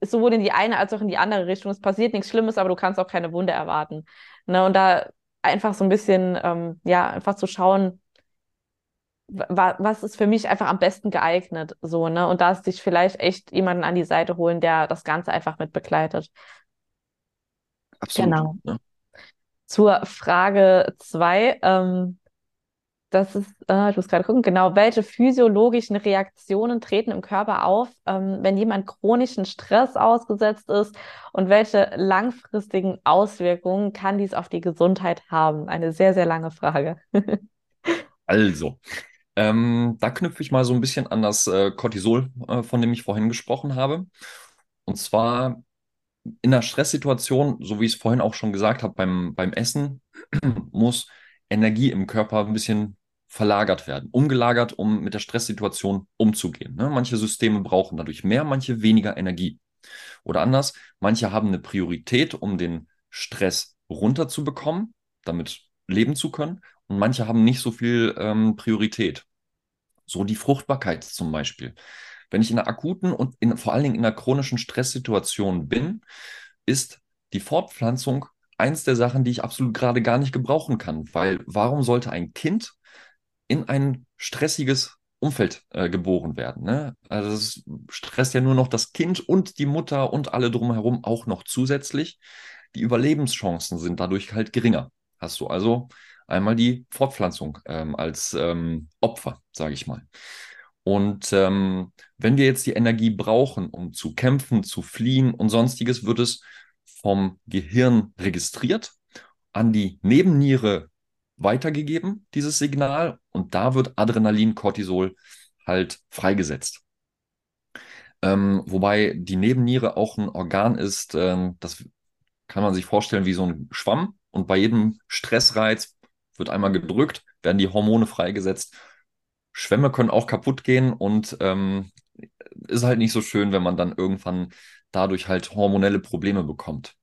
sowohl in die eine als auch in die andere Richtung, es passiert nichts Schlimmes, aber du kannst auch keine Wunde erwarten, ne, und da einfach so ein bisschen, ähm, ja, einfach zu schauen, was ist für mich einfach am besten geeignet, so, ne? Und da ist dich vielleicht echt jemanden an die Seite holen, der das Ganze einfach mit begleitet. Absolut. Genau. Ja. Zur Frage zwei, ähm, das ist, äh, ich muss gerade gucken, genau, welche physiologischen Reaktionen treten im Körper auf, ähm, wenn jemand chronischen Stress ausgesetzt ist und welche langfristigen Auswirkungen kann dies auf die Gesundheit haben? Eine sehr, sehr lange Frage. Also, Ähm, da knüpfe ich mal so ein bisschen an das äh, Cortisol, äh, von dem ich vorhin gesprochen habe. Und zwar in einer Stresssituation, so wie ich es vorhin auch schon gesagt habe, beim, beim Essen muss Energie im Körper ein bisschen verlagert werden, umgelagert, um mit der Stresssituation umzugehen, ne? Manche Systeme brauchen dadurch mehr, manche weniger Energie. Oder anders, manche haben eine Priorität, um den Stress runterzubekommen, damit leben zu können. Und manche haben nicht so viel ähm, Priorität. So die Fruchtbarkeit zum Beispiel. Wenn ich in einer akuten und in, vor allen Dingen in einer chronischen Stresssituation bin, ist die Fortpflanzung eins der Sachen, die ich absolut gerade gar nicht gebrauchen kann. Weil warum sollte ein Kind in ein stressiges Umfeld äh, geboren werden, ne? Also das stresst ja nur noch das Kind und die Mutter und alle drumherum auch noch zusätzlich. Die Überlebenschancen sind dadurch halt geringer. Hast du also einmal die Fortpflanzung ähm, als ähm, Opfer, sage ich mal. Und ähm, wenn wir jetzt die Energie brauchen, um zu kämpfen, zu fliehen und sonstiges, wird es vom Gehirn registriert, an die Nebenniere weitergegeben, dieses Signal. Und da wird Adrenalin, Cortisol halt freigesetzt. Ähm, wobei die Nebenniere auch ein Organ ist, ähm, das kann man sich vorstellen wie so ein Schwamm. Und bei jedem Stressreiz wird einmal gedrückt, werden die Hormone freigesetzt. Schwämme können auch kaputt gehen und ähm, ist halt nicht so schön, wenn man dann irgendwann dadurch halt hormonelle Probleme bekommt.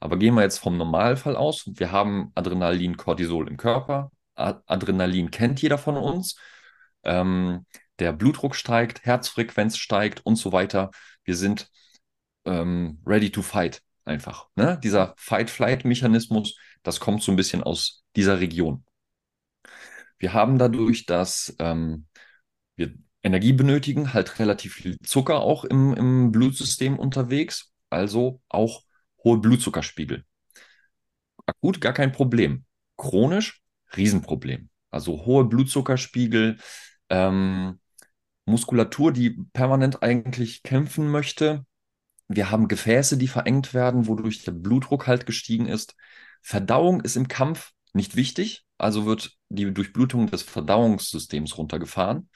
Aber gehen wir jetzt vom Normalfall aus. Wir haben Adrenalin, Cortisol im Körper. Ad- Adrenalin kennt jeder von uns. Ähm, der Blutdruck steigt, Herzfrequenz steigt und so weiter. Wir sind ähm, ready to fight einfach, ne? Dieser Fight-Flight-Mechanismus, das kommt so ein bisschen aus dieser Region. Wir haben dadurch, dass ähm, wir Energie benötigen, halt relativ viel Zucker auch im, im Blutsystem unterwegs, also auch hohe Blutzuckerspiegel. Akut gar kein Problem, chronisch Riesenproblem. Also hohe Blutzuckerspiegel, ähm, Muskulatur, die permanent eigentlich kämpfen möchte. Wir haben Gefäße, die verengt werden, wodurch der Blutdruck halt gestiegen ist. Verdauung ist im Kampf nicht wichtig, also wird die Durchblutung des Verdauungssystems runtergefahren.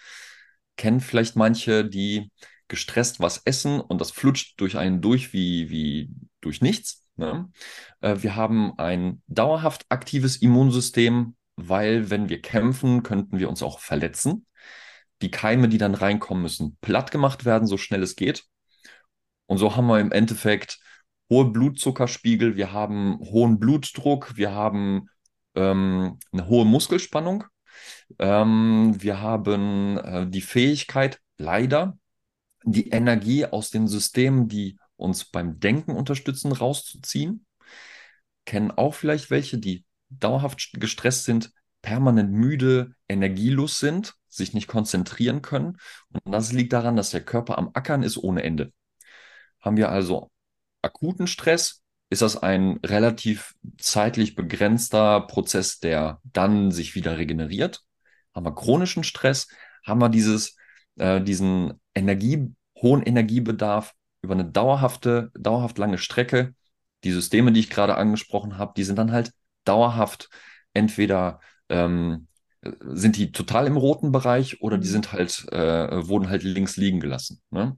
Kennen vielleicht manche, die gestresst was essen und das flutscht durch einen durch wie, wie durch nichts, ne? Wir haben ein dauerhaft aktives Immunsystem, weil wenn wir kämpfen, könnten wir uns auch verletzen. die Keime, die dann reinkommen müssen, platt gemacht werden, so schnell es geht. Und so haben wir im Endeffekt hohe Blutzuckerspiegel, wir haben hohen Blutdruck, wir haben ähm, eine hohe Muskelspannung, ähm, wir haben äh, die Fähigkeit, leider die Energie aus den Systemen, die uns beim Denken unterstützen, rauszuziehen. Kennen auch vielleicht welche, die dauerhaft gestresst sind, permanent müde, energielos sind, sich nicht konzentrieren können. Und das liegt daran, dass der Körper am Ackern ist ohne Ende. Haben wir also akuten Stress, ist das ein relativ zeitlich begrenzter Prozess, der dann sich wieder regeneriert. Haben wir chronischen Stress, haben wir dieses, äh, diesen Energie, hohen Energiebedarf über eine dauerhafte, dauerhaft lange Strecke. Die Systeme, die ich gerade angesprochen habe, die sind dann halt dauerhaft entweder ähm, sind die total im roten Bereich oder die sind halt, äh, wurden halt links liegen gelassen, ne?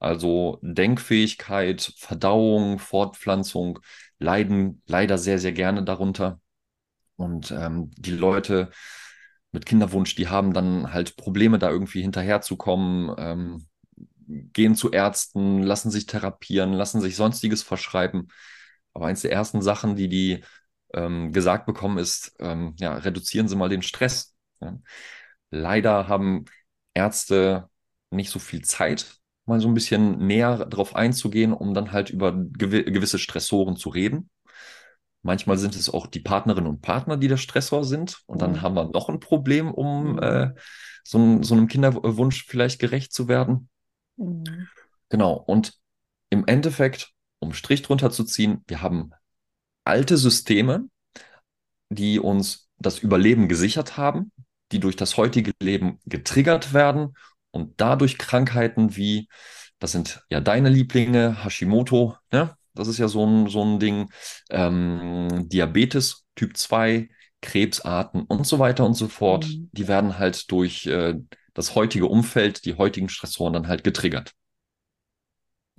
Also Denkfähigkeit, Verdauung, Fortpflanzung leiden leider sehr, sehr gerne darunter. Und ähm, die Leute mit Kinderwunsch, die haben dann halt Probleme, da irgendwie hinterherzukommen, ähm, gehen zu Ärzten, lassen sich therapieren, lassen sich Sonstiges verschreiben. Aber eins der ersten Sachen, die die ähm, gesagt bekommen, ist, ähm, ja, reduzieren Sie mal den Stress. Ja. Leider haben Ärzte nicht so viel Zeit, mal so ein bisschen näher darauf einzugehen, um dann halt über gew- gewisse Stressoren zu reden. Manchmal sind es auch die Partnerinnen und Partner, die der Stressor sind. Und dann haben wir noch ein Problem, um äh, so, so einem Kinderwunsch vielleicht gerecht zu werden. Mhm. Genau. Und im Endeffekt, um Strich drunter zu ziehen, wir haben alte Systeme, die uns das Überleben gesichert haben, die durch das heutige Leben getriggert werden und dadurch Krankheiten wie, das sind ja deine Lieblinge, Hashimoto, ne? Das ist ja so ein, so ein Ding, ähm, Diabetes Typ zwei, Krebsarten und so weiter und so fort, mhm. die werden halt durch äh, das heutige Umfeld, die heutigen Stressoren dann halt getriggert.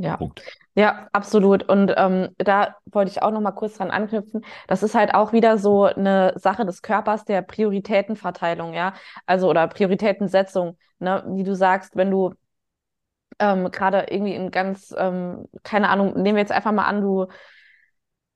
Ja, Punkt. Ja, absolut. Und ähm, da wollte ich auch noch mal kurz dran anknüpfen. Das ist halt auch wieder so eine Sache des Körpers, der Prioritätenverteilung, ja, also oder Prioritätensetzung, ne? Wie du sagst, wenn du ähm, gerade irgendwie in ganz, ähm, keine Ahnung, nehmen wir jetzt einfach mal an, du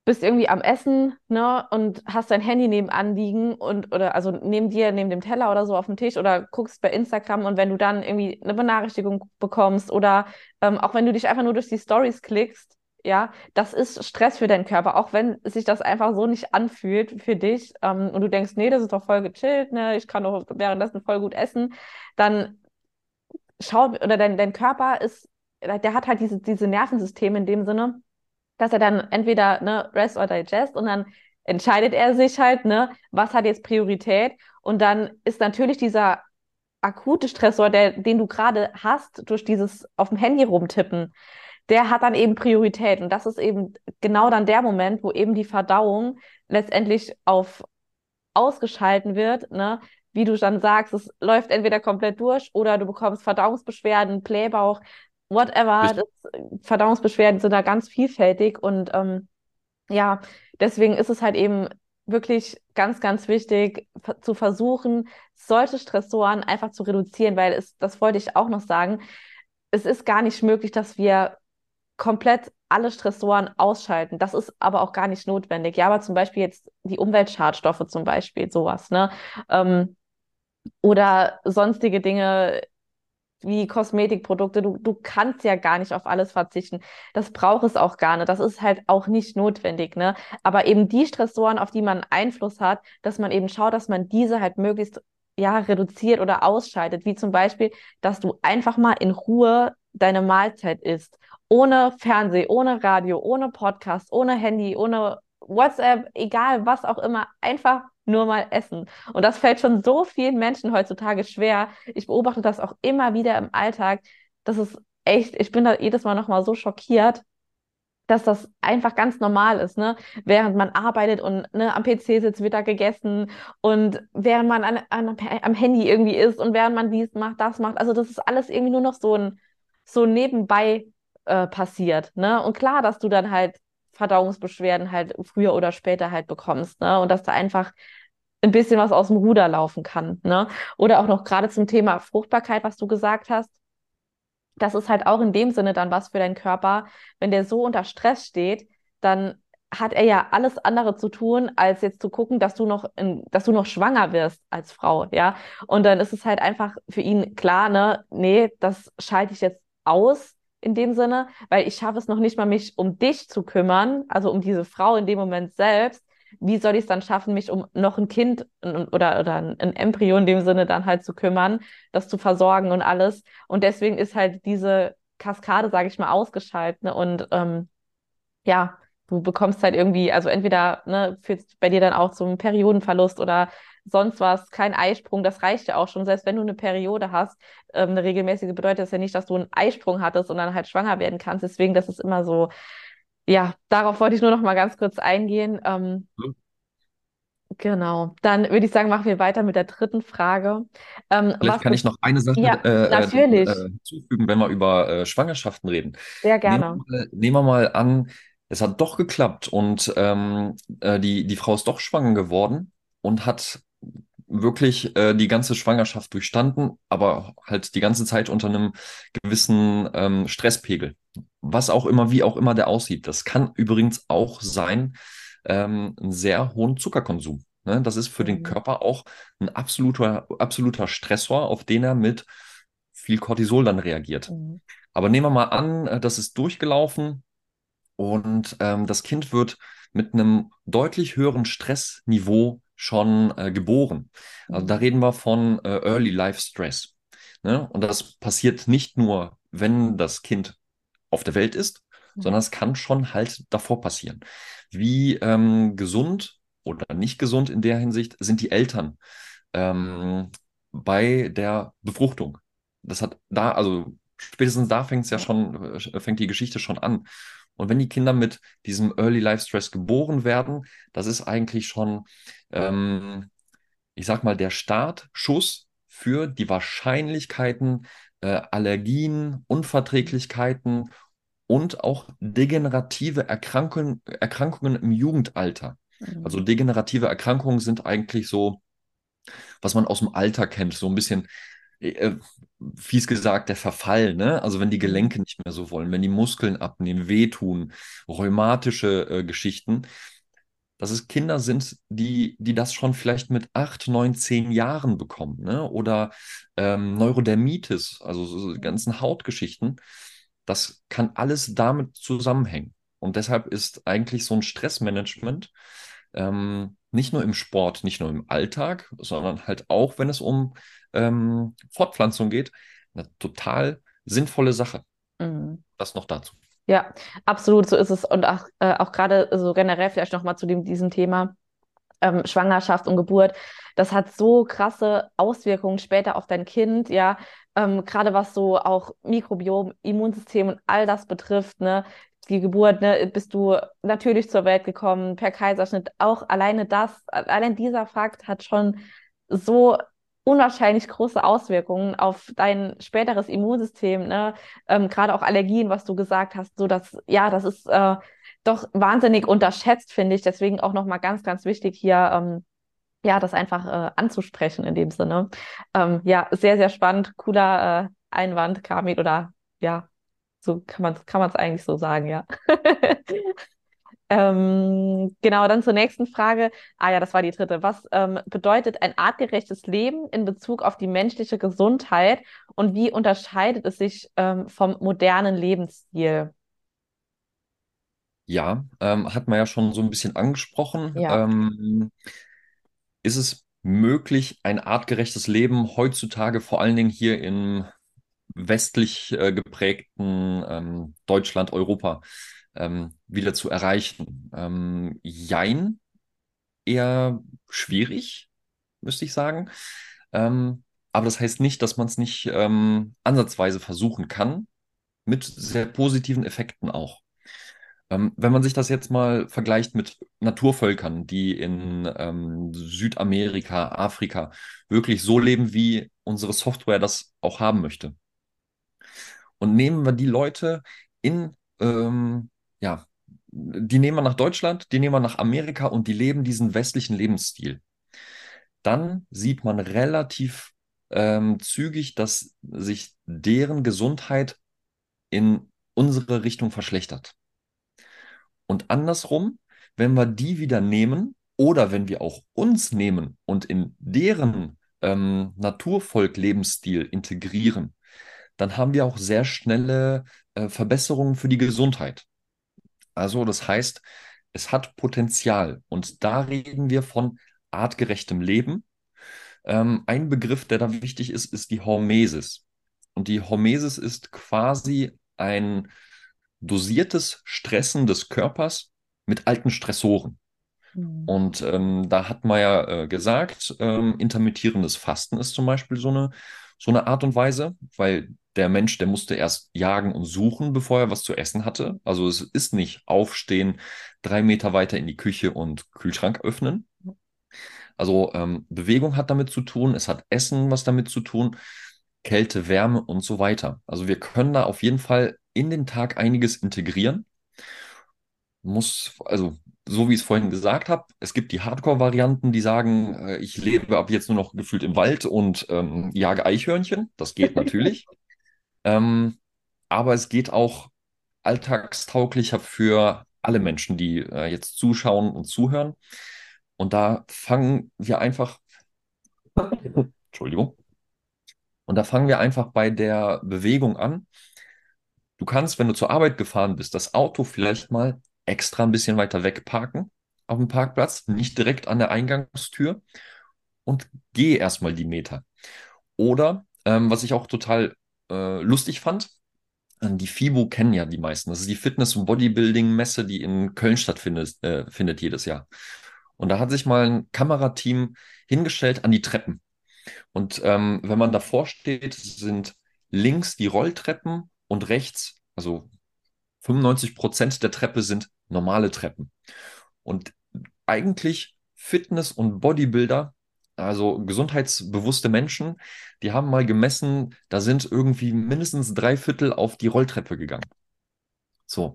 bist irgendwie am Essen, ne, und hast dein Handy nebenan liegen und oder also neben dir, neben dem Teller oder so auf dem Tisch oder guckst bei Instagram und wenn du dann irgendwie eine Benachrichtigung bekommst oder ähm, auch wenn du dich einfach nur durch die Stories klickst, ja, das ist Stress für deinen Körper, auch wenn sich das einfach so nicht anfühlt für dich ähm, und du denkst, nee, das ist doch voll gechillt, ne, ich kann doch währenddessen voll gut essen, dann schaut, oder dein, dein Körper ist, der hat halt diese, diese Nervensysteme in dem Sinne, dass er dann entweder, ne, rest or digest und dann entscheidet er sich halt, ne, was hat jetzt Priorität und dann ist natürlich dieser akute Stressor, der, den du gerade hast, durch dieses auf dem Handy rumtippen, der hat dann eben Priorität und das ist eben genau dann der Moment, wo eben die Verdauung letztendlich auf ausgeschalten wird, ne, wie du dann sagst, es läuft entweder komplett durch oder du bekommst Verdauungsbeschwerden, Blähbauch, whatever, das, Verdauungsbeschwerden sind da ganz vielfältig und ähm, ja, deswegen ist es halt eben wirklich ganz, ganz wichtig f- zu versuchen, solche Stressoren einfach zu reduzieren, weil es, das wollte ich auch noch sagen, es ist gar nicht möglich, dass wir komplett alle Stressoren ausschalten. Das ist aber auch gar nicht notwendig. Ja, aber zum Beispiel jetzt die Umweltschadstoffe zum Beispiel, sowas, ne? Ähm, oder sonstige Dinge, wie Kosmetikprodukte, du, du kannst ja gar nicht auf alles verzichten. Das braucht es auch gar nicht. Das ist halt auch nicht notwendig, ne? Aber eben die Stressoren, auf die man Einfluss hat, dass man eben schaut, dass man diese halt möglichst ja reduziert oder ausschaltet. Wie zum Beispiel, dass du einfach mal in Ruhe deine Mahlzeit isst. Ohne Fernseh, ohne Radio, ohne Podcast, ohne Handy, ohne WhatsApp, egal was auch immer, einfach nur mal essen. Und das fällt schon so vielen Menschen heutzutage schwer. Ich beobachte das auch immer wieder im Alltag. Das ist echt, ich bin da jedes Mal nochmal so schockiert, dass das einfach ganz normal ist, ne? Während man arbeitet und, ne, am P C sitzt, wird da gegessen und während man an, an, am Handy irgendwie ist und während man dies macht, das macht. Also das ist alles irgendwie nur noch so ein so nebenbei äh, passiert, ne? Und klar, dass du dann halt Verdauungsbeschwerden halt früher oder später halt bekommst, ne? Und dass da einfach ein bisschen was aus dem Ruder laufen kann. Ne? Oder auch noch gerade zum Thema Fruchtbarkeit, was du gesagt hast. Das ist halt auch in dem Sinne dann was für deinen Körper. Wenn der so unter Stress steht, dann hat er ja alles andere zu tun, als jetzt zu gucken, dass du noch, in, dass du noch schwanger wirst als Frau, ja. Und dann ist es halt einfach für ihn klar, ne, nee, das schalte ich jetzt aus in dem Sinne, weil ich schaffe es noch nicht mal, mich um dich zu kümmern, also um diese Frau in dem Moment selbst. Wie soll ich es dann schaffen, mich um noch ein Kind oder, oder ein Embryo in dem Sinne dann halt zu kümmern, das zu versorgen und alles. Und deswegen ist halt diese Kaskade, sage ich mal, ausgeschaltet. Ne? Und ähm, ja, du bekommst halt irgendwie, also entweder ne, führt bei dir dann auch zum Periodenverlust oder sonst was, kein Eisprung, das reicht ja auch schon. Selbst wenn du eine Periode hast, ähm, eine regelmäßige, bedeutet das ja nicht, dass du einen Eisprung hattest und dann halt schwanger werden kannst. Deswegen, das ist immer so... Ja, darauf wollte ich nur noch mal ganz kurz eingehen. Ähm, hm. Genau, dann würde ich sagen, machen wir weiter mit der dritten Frage. Ähm, Vielleicht kann ich noch eine Sache ja, äh, natürlich. Äh, hinzufügen, wenn wir über äh, Schwangerschaften reden. Sehr gerne. Nehmen wir mal, nehmen wir mal an, es hat doch geklappt und ähm, äh, die, die Frau ist doch schwanger geworden und hat wirklich äh, die ganze Schwangerschaft durchstanden, aber halt die ganze Zeit unter einem gewissen ähm, Stresspegel. Was auch immer, wie auch immer der aussieht. Das kann übrigens auch sein, ähm, einen sehr hohen Zuckerkonsum. Ne? Das ist für den Körper auch ein absoluter, absoluter Stressor, auf den er mit viel Cortisol dann reagiert. Mhm. Aber nehmen wir mal an, das ist durchgelaufen und ähm, das Kind wird mit einem deutlich höheren Stressniveau schon äh, geboren. Also da reden wir von äh, Early Life Stress. Ne? Und das passiert nicht nur, wenn das Kind auf der Welt ist, sondern es kann schon halt davor passieren. Wie ähm, gesund oder nicht gesund in der Hinsicht sind die Eltern ähm, bei der Befruchtung. Das hat da, also spätestens da fängt es ja schon, fängt die Geschichte schon an. Und wenn die Kinder mit diesem Early Life Stress geboren werden, das ist eigentlich schon, ähm, ich sag mal, der Startschuss für die Wahrscheinlichkeiten, äh, Allergien, Unverträglichkeiten und auch degenerative Erkrankungen, Erkrankungen im Jugendalter. Mhm. Also degenerative Erkrankungen sind eigentlich so, was man aus dem Alter kennt, so ein bisschen, äh, fies gesagt, der Verfall. Ne? Also wenn die Gelenke nicht mehr so wollen, wenn die Muskeln abnehmen, wehtun, rheumatische äh, Geschichten. Dass es Kinder sind, die, die das schon vielleicht mit acht, neun, zehn Jahren bekommen. Ne? Oder ähm, Neurodermitis, also so ganzen Hautgeschichten. Das kann alles damit zusammenhängen. Und deshalb ist eigentlich so ein Stressmanagement ähm, nicht nur im Sport, nicht nur im Alltag, sondern halt auch, wenn es um ähm, Fortpflanzung geht, eine total sinnvolle Sache. Mhm. Das noch dazu. Ja, absolut, so ist es. Und auch, äh, auch gerade so generell vielleicht nochmal zu dem, diesem Thema ähm, Schwangerschaft und Geburt. Das hat so krasse Auswirkungen später auf dein Kind, ja. Ähm, gerade was so auch Mikrobiom, Immunsystem und all das betrifft, ne, die Geburt, ne, bist du natürlich zur Welt gekommen, per Kaiserschnitt, auch alleine das, allein dieser Fakt hat schon so unwahrscheinlich große Auswirkungen auf dein späteres Immunsystem, ne, ähm, gerade auch Allergien, was du gesagt hast, so dass, ja, das ist äh, doch wahnsinnig unterschätzt, finde ich, deswegen auch nochmal ganz, ganz wichtig hier, ähm, ja, das einfach äh, anzusprechen in dem Sinne. Ähm, ja, sehr, sehr spannend, cooler äh, Einwand, Kamil, oder ja, so kann man es kann man's eigentlich so sagen, ja. ähm, genau, dann zur nächsten Frage. Ah ja, das war die dritte. Was ähm, bedeutet ein artgerechtes Leben in Bezug auf die menschliche Gesundheit und wie unterscheidet es sich ähm, vom modernen Lebensstil? Ja, ähm, hat man ja schon so ein bisschen angesprochen. Ja. Ähm, Ist es möglich, ein artgerechtes Leben heutzutage, vor allen Dingen hier im westlich äh, geprägten ähm, Deutschland, Europa, ähm, wieder zu erreichen? Ähm, jein, eher schwierig, müsste ich sagen. Ähm, aber das heißt nicht, dass man es nicht ähm, ansatzweise versuchen kann, mit sehr positiven Effekten auch. Wenn man sich das jetzt mal vergleicht mit Naturvölkern, die in ähm, Südamerika, Afrika wirklich so leben, wie unsere Software das auch haben möchte. Und nehmen wir die Leute in, ähm, ja, die nehmen wir nach Deutschland, die nehmen wir nach Amerika und die leben diesen westlichen Lebensstil. dann sieht man relativ ähm, zügig, dass sich deren Gesundheit in unsere Richtung verschlechtert. Und andersrum, wenn wir die wieder nehmen oder wenn wir auch uns nehmen und in deren ähm, Naturvolk-Lebensstil integrieren, dann haben wir auch sehr schnelle äh, Verbesserungen für die Gesundheit. Also das heißt, es hat Potenzial. Und da reden wir von artgerechtem Leben. Ähm, ein Begriff, der da wichtig ist, ist die Hormesis. Und die Hormesis ist quasi ein dosiertes Stressen des Körpers mit alten Stressoren. Mhm. Und ähm, da hat man ja äh, gesagt, ähm, intermittierendes Fasten ist zum Beispiel so eine, so eine Art und Weise, weil der Mensch, der musste erst jagen und suchen, bevor er was zu essen hatte. Also es ist nicht aufstehen, drei Meter weiter in die Küche und Kühlschrank öffnen. Also ähm, Bewegung hat damit zu tun, es hat Essen was damit zu tun, Kälte, Wärme und so weiter. Also wir können da auf jeden Fall in den Tag einiges integrieren. Muss, also so wie ich es vorhin gesagt habe, es gibt die Hardcore-Varianten, die sagen, äh, ich lebe ab jetzt nur noch gefühlt im Wald und ähm, jage Eichhörnchen. Das geht natürlich. Ähm, aber es geht auch alltagstauglicher für alle Menschen, die äh, jetzt zuschauen und zuhören. Und da fangen wir einfach, Entschuldigung, und da fangen wir einfach bei der Bewegung an. Du kannst, wenn du zur Arbeit gefahren bist, das Auto vielleicht mal extra ein bisschen weiter weg parken auf dem Parkplatz, nicht direkt an der Eingangstür, und geh erstmal die Meter. Oder, ähm, was ich auch total äh, lustig fand, die FIBO kennen ja die meisten. Das ist die Fitness- und Bodybuilding-Messe, die in Köln stattfindet äh, findet jedes Jahr. Und da hat sich mal ein Kamerateam hingestellt an die Treppen. Und ähm, wenn man davor steht, sind links die Rolltreppen und rechts, also fünfundneunzig Prozent der Treppe sind normale Treppen. Und eigentlich Fitness- und Bodybuilder, also gesundheitsbewusste Menschen, die haben mal gemessen, da sind irgendwie mindestens drei Viertel auf die Rolltreppe gegangen. So.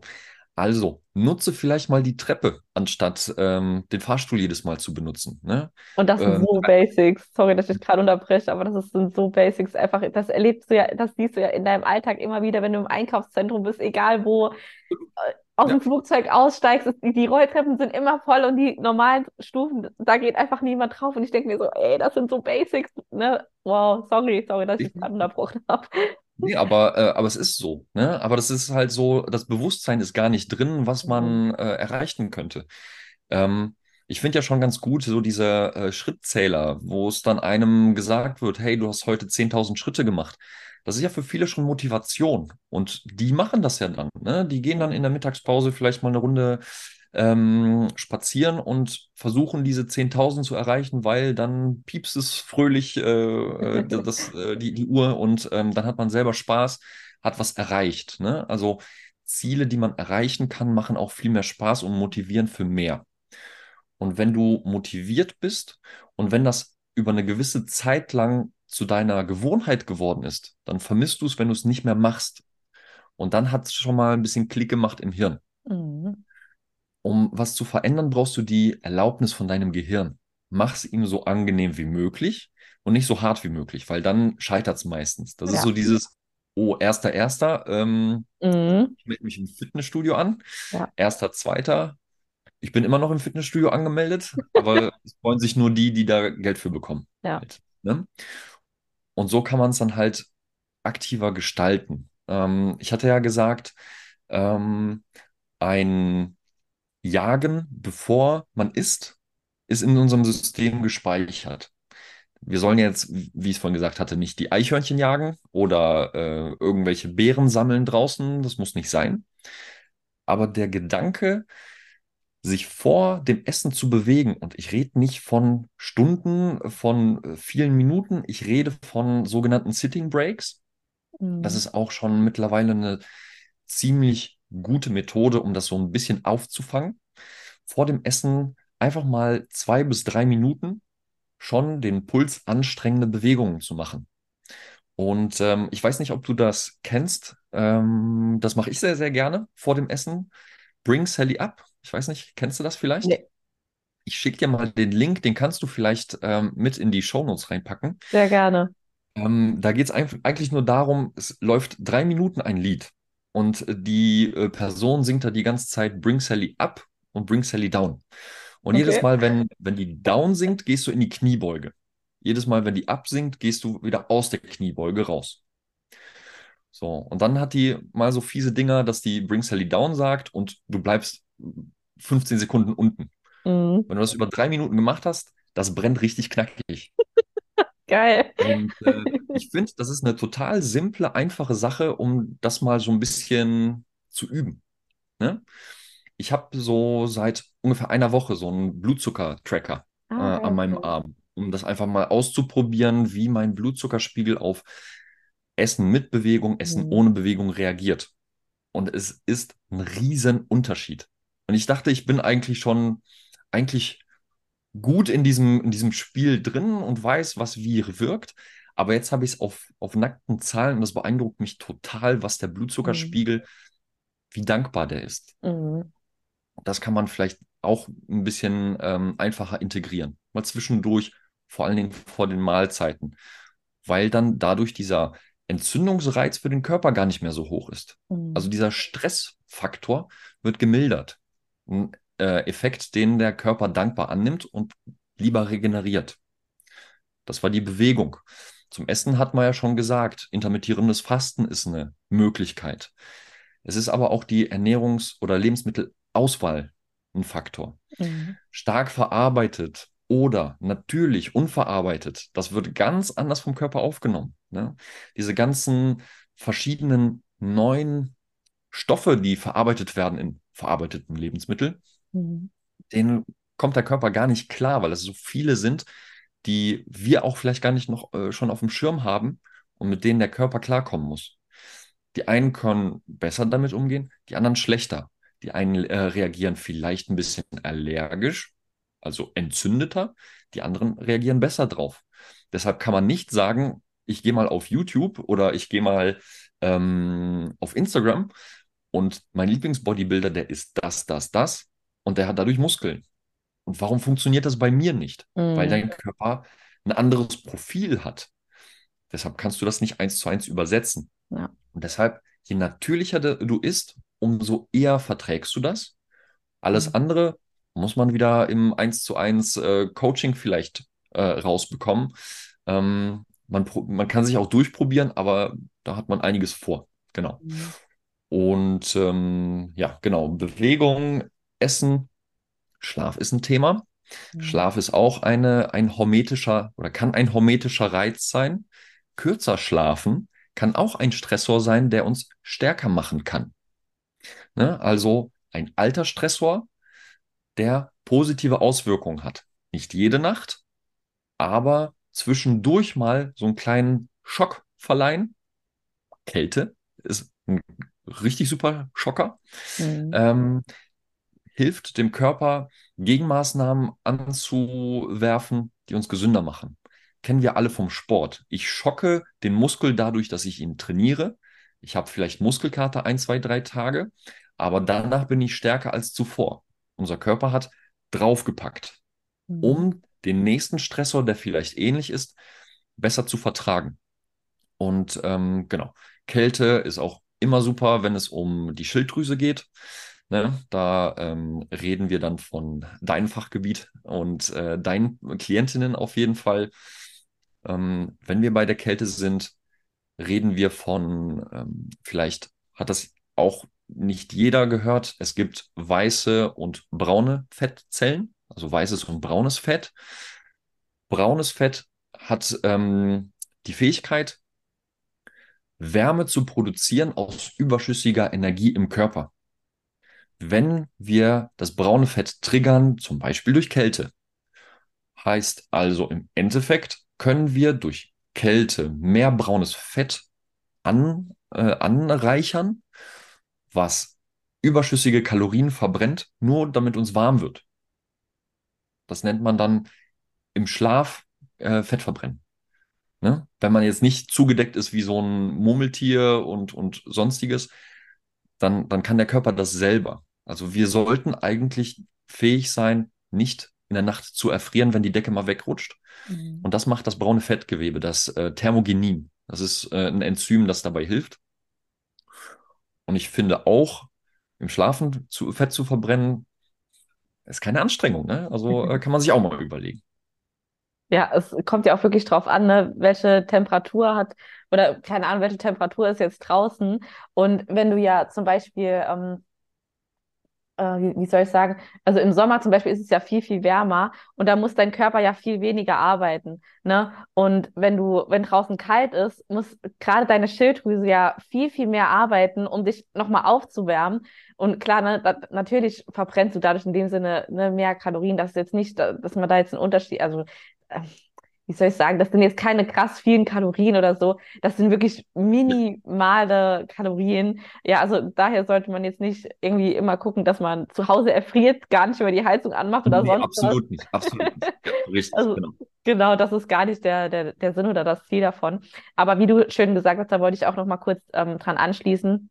Also, nutze vielleicht mal die Treppe, anstatt ähm, den Fahrstuhl jedes Mal zu benutzen. Ne? Und das sind ähm, so Basics. Sorry, dass ich gerade unterbreche, aber das sind so Basics. Einfach, das erlebst du ja, das siehst du ja in deinem Alltag immer wieder, wenn du im Einkaufszentrum bist, egal wo, aus ja. dem Flugzeug aussteigst. Die Rolltreppen sind immer voll und die normalen Stufen, da geht einfach niemand drauf. Und ich denke mir so, ey, das sind so Basics. Ne? Wow, sorry, sorry, dass ich, ich gerade unterbrochen habe. Nee, aber, äh, aber es ist so. Ne? Aber das ist halt so, das Bewusstsein ist gar nicht drin, was man äh, erreichen könnte. Ähm, ich finde ja schon ganz gut so diese äh, Schrittzähler, wo es dann einem gesagt wird, hey, du hast heute zehntausend Schritte gemacht. Das ist ja für viele schon Motivation. Und die machen das ja dann. Ne? Die gehen dann in der Mittagspause vielleicht mal eine Runde ähm, spazieren und versuchen, diese zehntausend zu erreichen, weil dann piepst es fröhlich äh, das, äh, die, die Uhr und ähm, dann hat man selber Spaß, hat was erreicht. Ne? Also Ziele, die man erreichen kann, machen auch viel mehr Spaß und motivieren für mehr. Und wenn du motiviert bist und wenn das über eine gewisse Zeit lang zu deiner Gewohnheit geworden ist, dann vermisst du es, wenn du es nicht mehr machst. Und dann hat es schon mal ein bisschen Klick gemacht im Hirn. Mhm. Um was zu verändern, brauchst du die Erlaubnis von deinem Gehirn. Mach es ihm so angenehm wie möglich und nicht so hart wie möglich, weil dann scheitert es meistens. Das ja. ist so dieses, oh, erster, erster, ähm, mhm. ich melde mich im Fitnessstudio an, ja. erster, zweiter, ich bin immer noch im Fitnessstudio angemeldet, aber es freuen sich nur die, die da Geld für bekommen. Ja. Halt, ne? Und so kann man es dann halt aktiver gestalten. Ähm, ich hatte ja gesagt, ähm, ein Jagen, bevor man isst, ist in unserem System gespeichert. Wir sollen jetzt, wie ich es vorhin gesagt hatte, nicht die Eichhörnchen jagen oder äh, irgendwelche Beeren sammeln draußen. Das muss nicht sein. Aber der Gedanke, sich vor dem Essen zu bewegen, und ich rede nicht von Stunden, von vielen Minuten, ich rede von sogenannten Sitting Breaks. Mhm. Das ist auch schon mittlerweile eine ziemlich gute Methode, um das so ein bisschen aufzufangen. Vor dem Essen einfach mal zwei bis drei Minuten schon den Puls anstrengende Bewegungen zu machen. Und ähm, ich weiß nicht, ob du das kennst. Ähm, das mache ich sehr, sehr gerne vor dem Essen. Bring Sally up. Ich weiß nicht, kennst du das vielleicht? Nee. Ich schicke dir mal den Link, den kannst du vielleicht ähm, mit in die Shownotes reinpacken. Sehr gerne. Ähm, da geht es eigentlich nur darum, es läuft drei Minuten ein Lied und die äh, Person singt da die ganze Zeit Bring Sally Up und Bring Sally Down. Und okay. jedes Mal, wenn, wenn die Down singt, gehst du in die Kniebeuge. Jedes Mal, wenn die Up singt, gehst du wieder aus der Kniebeuge raus. So, und dann hat die mal so fiese Dinger, dass die Bring Sally Down sagt und du bleibst fünfzehn Sekunden unten. Mhm. Wenn du das über drei Minuten gemacht hast, das brennt richtig knackig. Geil. Und äh, ich finde, das ist eine total simple, einfache Sache, um das mal so ein bisschen zu üben. Ne? Ich habe so seit ungefähr einer Woche so einen Blutzucker-Tracker ah, äh, an okay. meinem Arm, um das einfach mal auszuprobieren, wie mein Blutzuckerspiegel auf Essen mit Bewegung, Essen mhm. ohne Bewegung reagiert. Und es ist ein riesen Unterschied. Und ich dachte, ich bin eigentlich schon eigentlich gut in diesem, in diesem Spiel drin und weiß, was wie wirkt. Aber jetzt habe ich es auf, auf nackten Zahlen und das beeindruckt mich total, was der Blutzuckerspiegel, mhm. wie dankbar der ist. Mhm. Das kann man vielleicht auch ein bisschen ähm, einfacher integrieren. Mal zwischendurch, vor allen Dingen vor den Mahlzeiten. Weil dann dadurch dieser Entzündungsreiz für den Körper gar nicht mehr so hoch ist. Mhm. Also dieser Stressfaktor wird gemildert. Ein äh, Effekt, den der Körper dankbar annimmt und lieber regeneriert. Das war die Bewegung. Zum Essen hat man ja schon gesagt, intermittierendes Fasten ist eine Möglichkeit. Es ist aber auch die Ernährungs- oder Lebensmittelauswahl ein Faktor. Mhm. Stark verarbeitet oder natürlich unverarbeitet, das wird ganz anders vom Körper aufgenommen. Ne? Diese ganzen verschiedenen neuen Stoffe, die verarbeitet werden in verarbeiteten Lebensmitteln, mhm. denen kommt der Körper gar nicht klar, weil es so viele sind, die wir auch vielleicht gar nicht noch äh, schon auf dem Schirm haben und mit denen der Körper klarkommen muss. Die einen können besser damit umgehen, die anderen schlechter. Die einen äh, reagieren vielleicht ein bisschen allergisch, also entzündeter, die anderen reagieren besser drauf. Deshalb kann man nicht sagen, ich gehe mal auf YouTube oder ich gehe mal ähm, auf Instagram und mein Lieblingsbodybuilder, der ist das, das, das und der hat dadurch Muskeln. Und warum funktioniert das bei mir nicht? Mhm. Weil dein Körper ein anderes Profil hat. Deshalb kannst du das nicht eins zu eins übersetzen. Ja. Und deshalb, je natürlicher du isst, umso eher verträgst du das. Alles mhm. andere muss man wieder im eins zu eins äh, Coaching vielleicht äh, rausbekommen. Ähm, man, man kann sich auch durchprobieren, aber da hat man einiges vor. Genau. Mhm. Und ähm, ja, genau, Bewegung, Essen, Schlaf ist ein Thema. Mhm. Schlaf ist auch eine, ein hormetischer oder kann ein hormetischer Reiz sein. Kürzer schlafen kann auch ein Stressor sein, der uns stärker machen kann. Ne? Also ein alter Stressor, der positive Auswirkungen hat. Nicht jede Nacht, aber zwischendurch mal so einen kleinen Schock verleihen. Kälte ist ein richtig super Schocker, mhm. ähm, hilft dem Körper, Gegenmaßnahmen anzuwerfen, die uns gesünder machen. Kennen wir alle vom Sport. Ich schocke den Muskel dadurch, dass ich ihn trainiere. Ich habe vielleicht Muskelkater ein, zwei, drei Tage, aber danach bin ich stärker als zuvor. Unser Körper hat draufgepackt, mhm. um den nächsten Stressor, der vielleicht ähnlich ist, besser zu vertragen. Und ähm, genau, Kälte ist auch immer super, wenn es um die Schilddrüse geht. Ne? Da ähm, reden wir dann von deinem Fachgebiet und äh, deinen Klientinnen auf jeden Fall. Ähm, wenn wir bei der Kälte sind, reden wir von, ähm, vielleicht hat das auch nicht jeder gehört, es gibt weiße und braune Fettzellen, also weißes und braunes Fett. Braunes Fett hat ähm, die Fähigkeit, Wärme zu produzieren aus überschüssiger Energie im Körper. Wenn wir das braune Fett triggern, zum Beispiel durch Kälte, heißt also im Endeffekt, können wir durch Kälte mehr braunes Fett an, äh, anreichern, was überschüssige Kalorien verbrennt, nur damit uns warm wird. Das nennt man dann im Schlaf äh, Fett verbrennen. Ne? Wenn man jetzt nicht zugedeckt ist wie so ein Murmeltier und, und sonstiges, dann, dann kann der Körper das selber. Also wir sollten eigentlich fähig sein, nicht in der Nacht zu erfrieren, wenn die Decke mal wegrutscht. Mhm. Und das macht das braune Fettgewebe, das äh, Thermogenin. Das ist äh, ein Enzym, das dabei hilft. Und ich finde auch, im Schlafen zu, Fett zu verbrennen, ist keine Anstrengung, ne? Also äh, kann man sich auch mal überlegen. Ja, es kommt ja auch wirklich drauf an, ne, welche Temperatur hat, oder keine Ahnung, welche Temperatur ist jetzt draußen. Und wenn du ja zum Beispiel, ähm, äh, wie, wie soll ich sagen, also im Sommer zum Beispiel ist es ja viel, viel wärmer und da muss dein Körper ja viel weniger arbeiten, ne? Und wenn du, wenn draußen kalt ist, muss gerade deine Schilddrüse ja viel, viel mehr arbeiten, um dich nochmal aufzuwärmen. Und klar, ne, da, natürlich verbrennst du dadurch in dem Sinne, ne, mehr Kalorien. Das ist jetzt nicht, dass man da jetzt einen Unterschied, also wie soll ich sagen, das sind jetzt keine krass vielen Kalorien oder so, das sind wirklich minimale Kalorien. Ja, also daher sollte man jetzt nicht irgendwie immer gucken, dass man zu Hause erfriert, gar nicht über die Heizung anmacht oder nee, sonst absolut was. Nicht, absolut nicht. Ja, richtig, also, genau. Genau, das ist gar nicht der, der, der Sinn oder das Ziel davon. Aber wie du schön gesagt hast, da wollte ich auch noch mal kurz ähm, dran anschließen.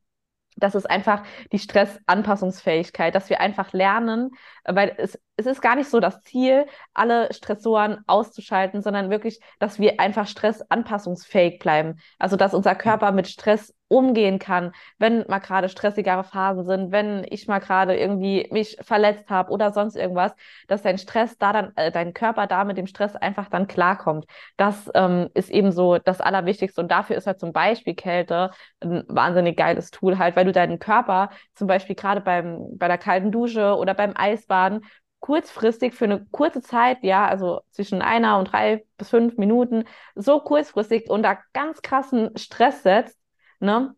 Das ist einfach die Stressanpassungsfähigkeit, dass wir einfach lernen, weil es, es ist gar nicht so das Ziel, alle Stressoren auszuschalten, sondern wirklich, dass wir einfach stressanpassungsfähig bleiben. Also, dass unser Körper mit Stress umgehen kann, wenn mal gerade stressigere Phasen sind, wenn ich mal gerade irgendwie mich verletzt habe oder sonst irgendwas, dass dein Stress da dann, äh, dein Körper da mit dem Stress einfach dann klarkommt. Das ähm, ist eben so das Allerwichtigste und dafür ist halt zum Beispiel Kälte ein wahnsinnig geiles Tool halt, weil du deinen Körper zum Beispiel gerade beim bei der kalten Dusche oder beim Eisbaden kurzfristig für eine kurze Zeit, ja, also zwischen einer und drei bis fünf Minuten, so kurzfristig unter ganz krassen Stress setzt, ne,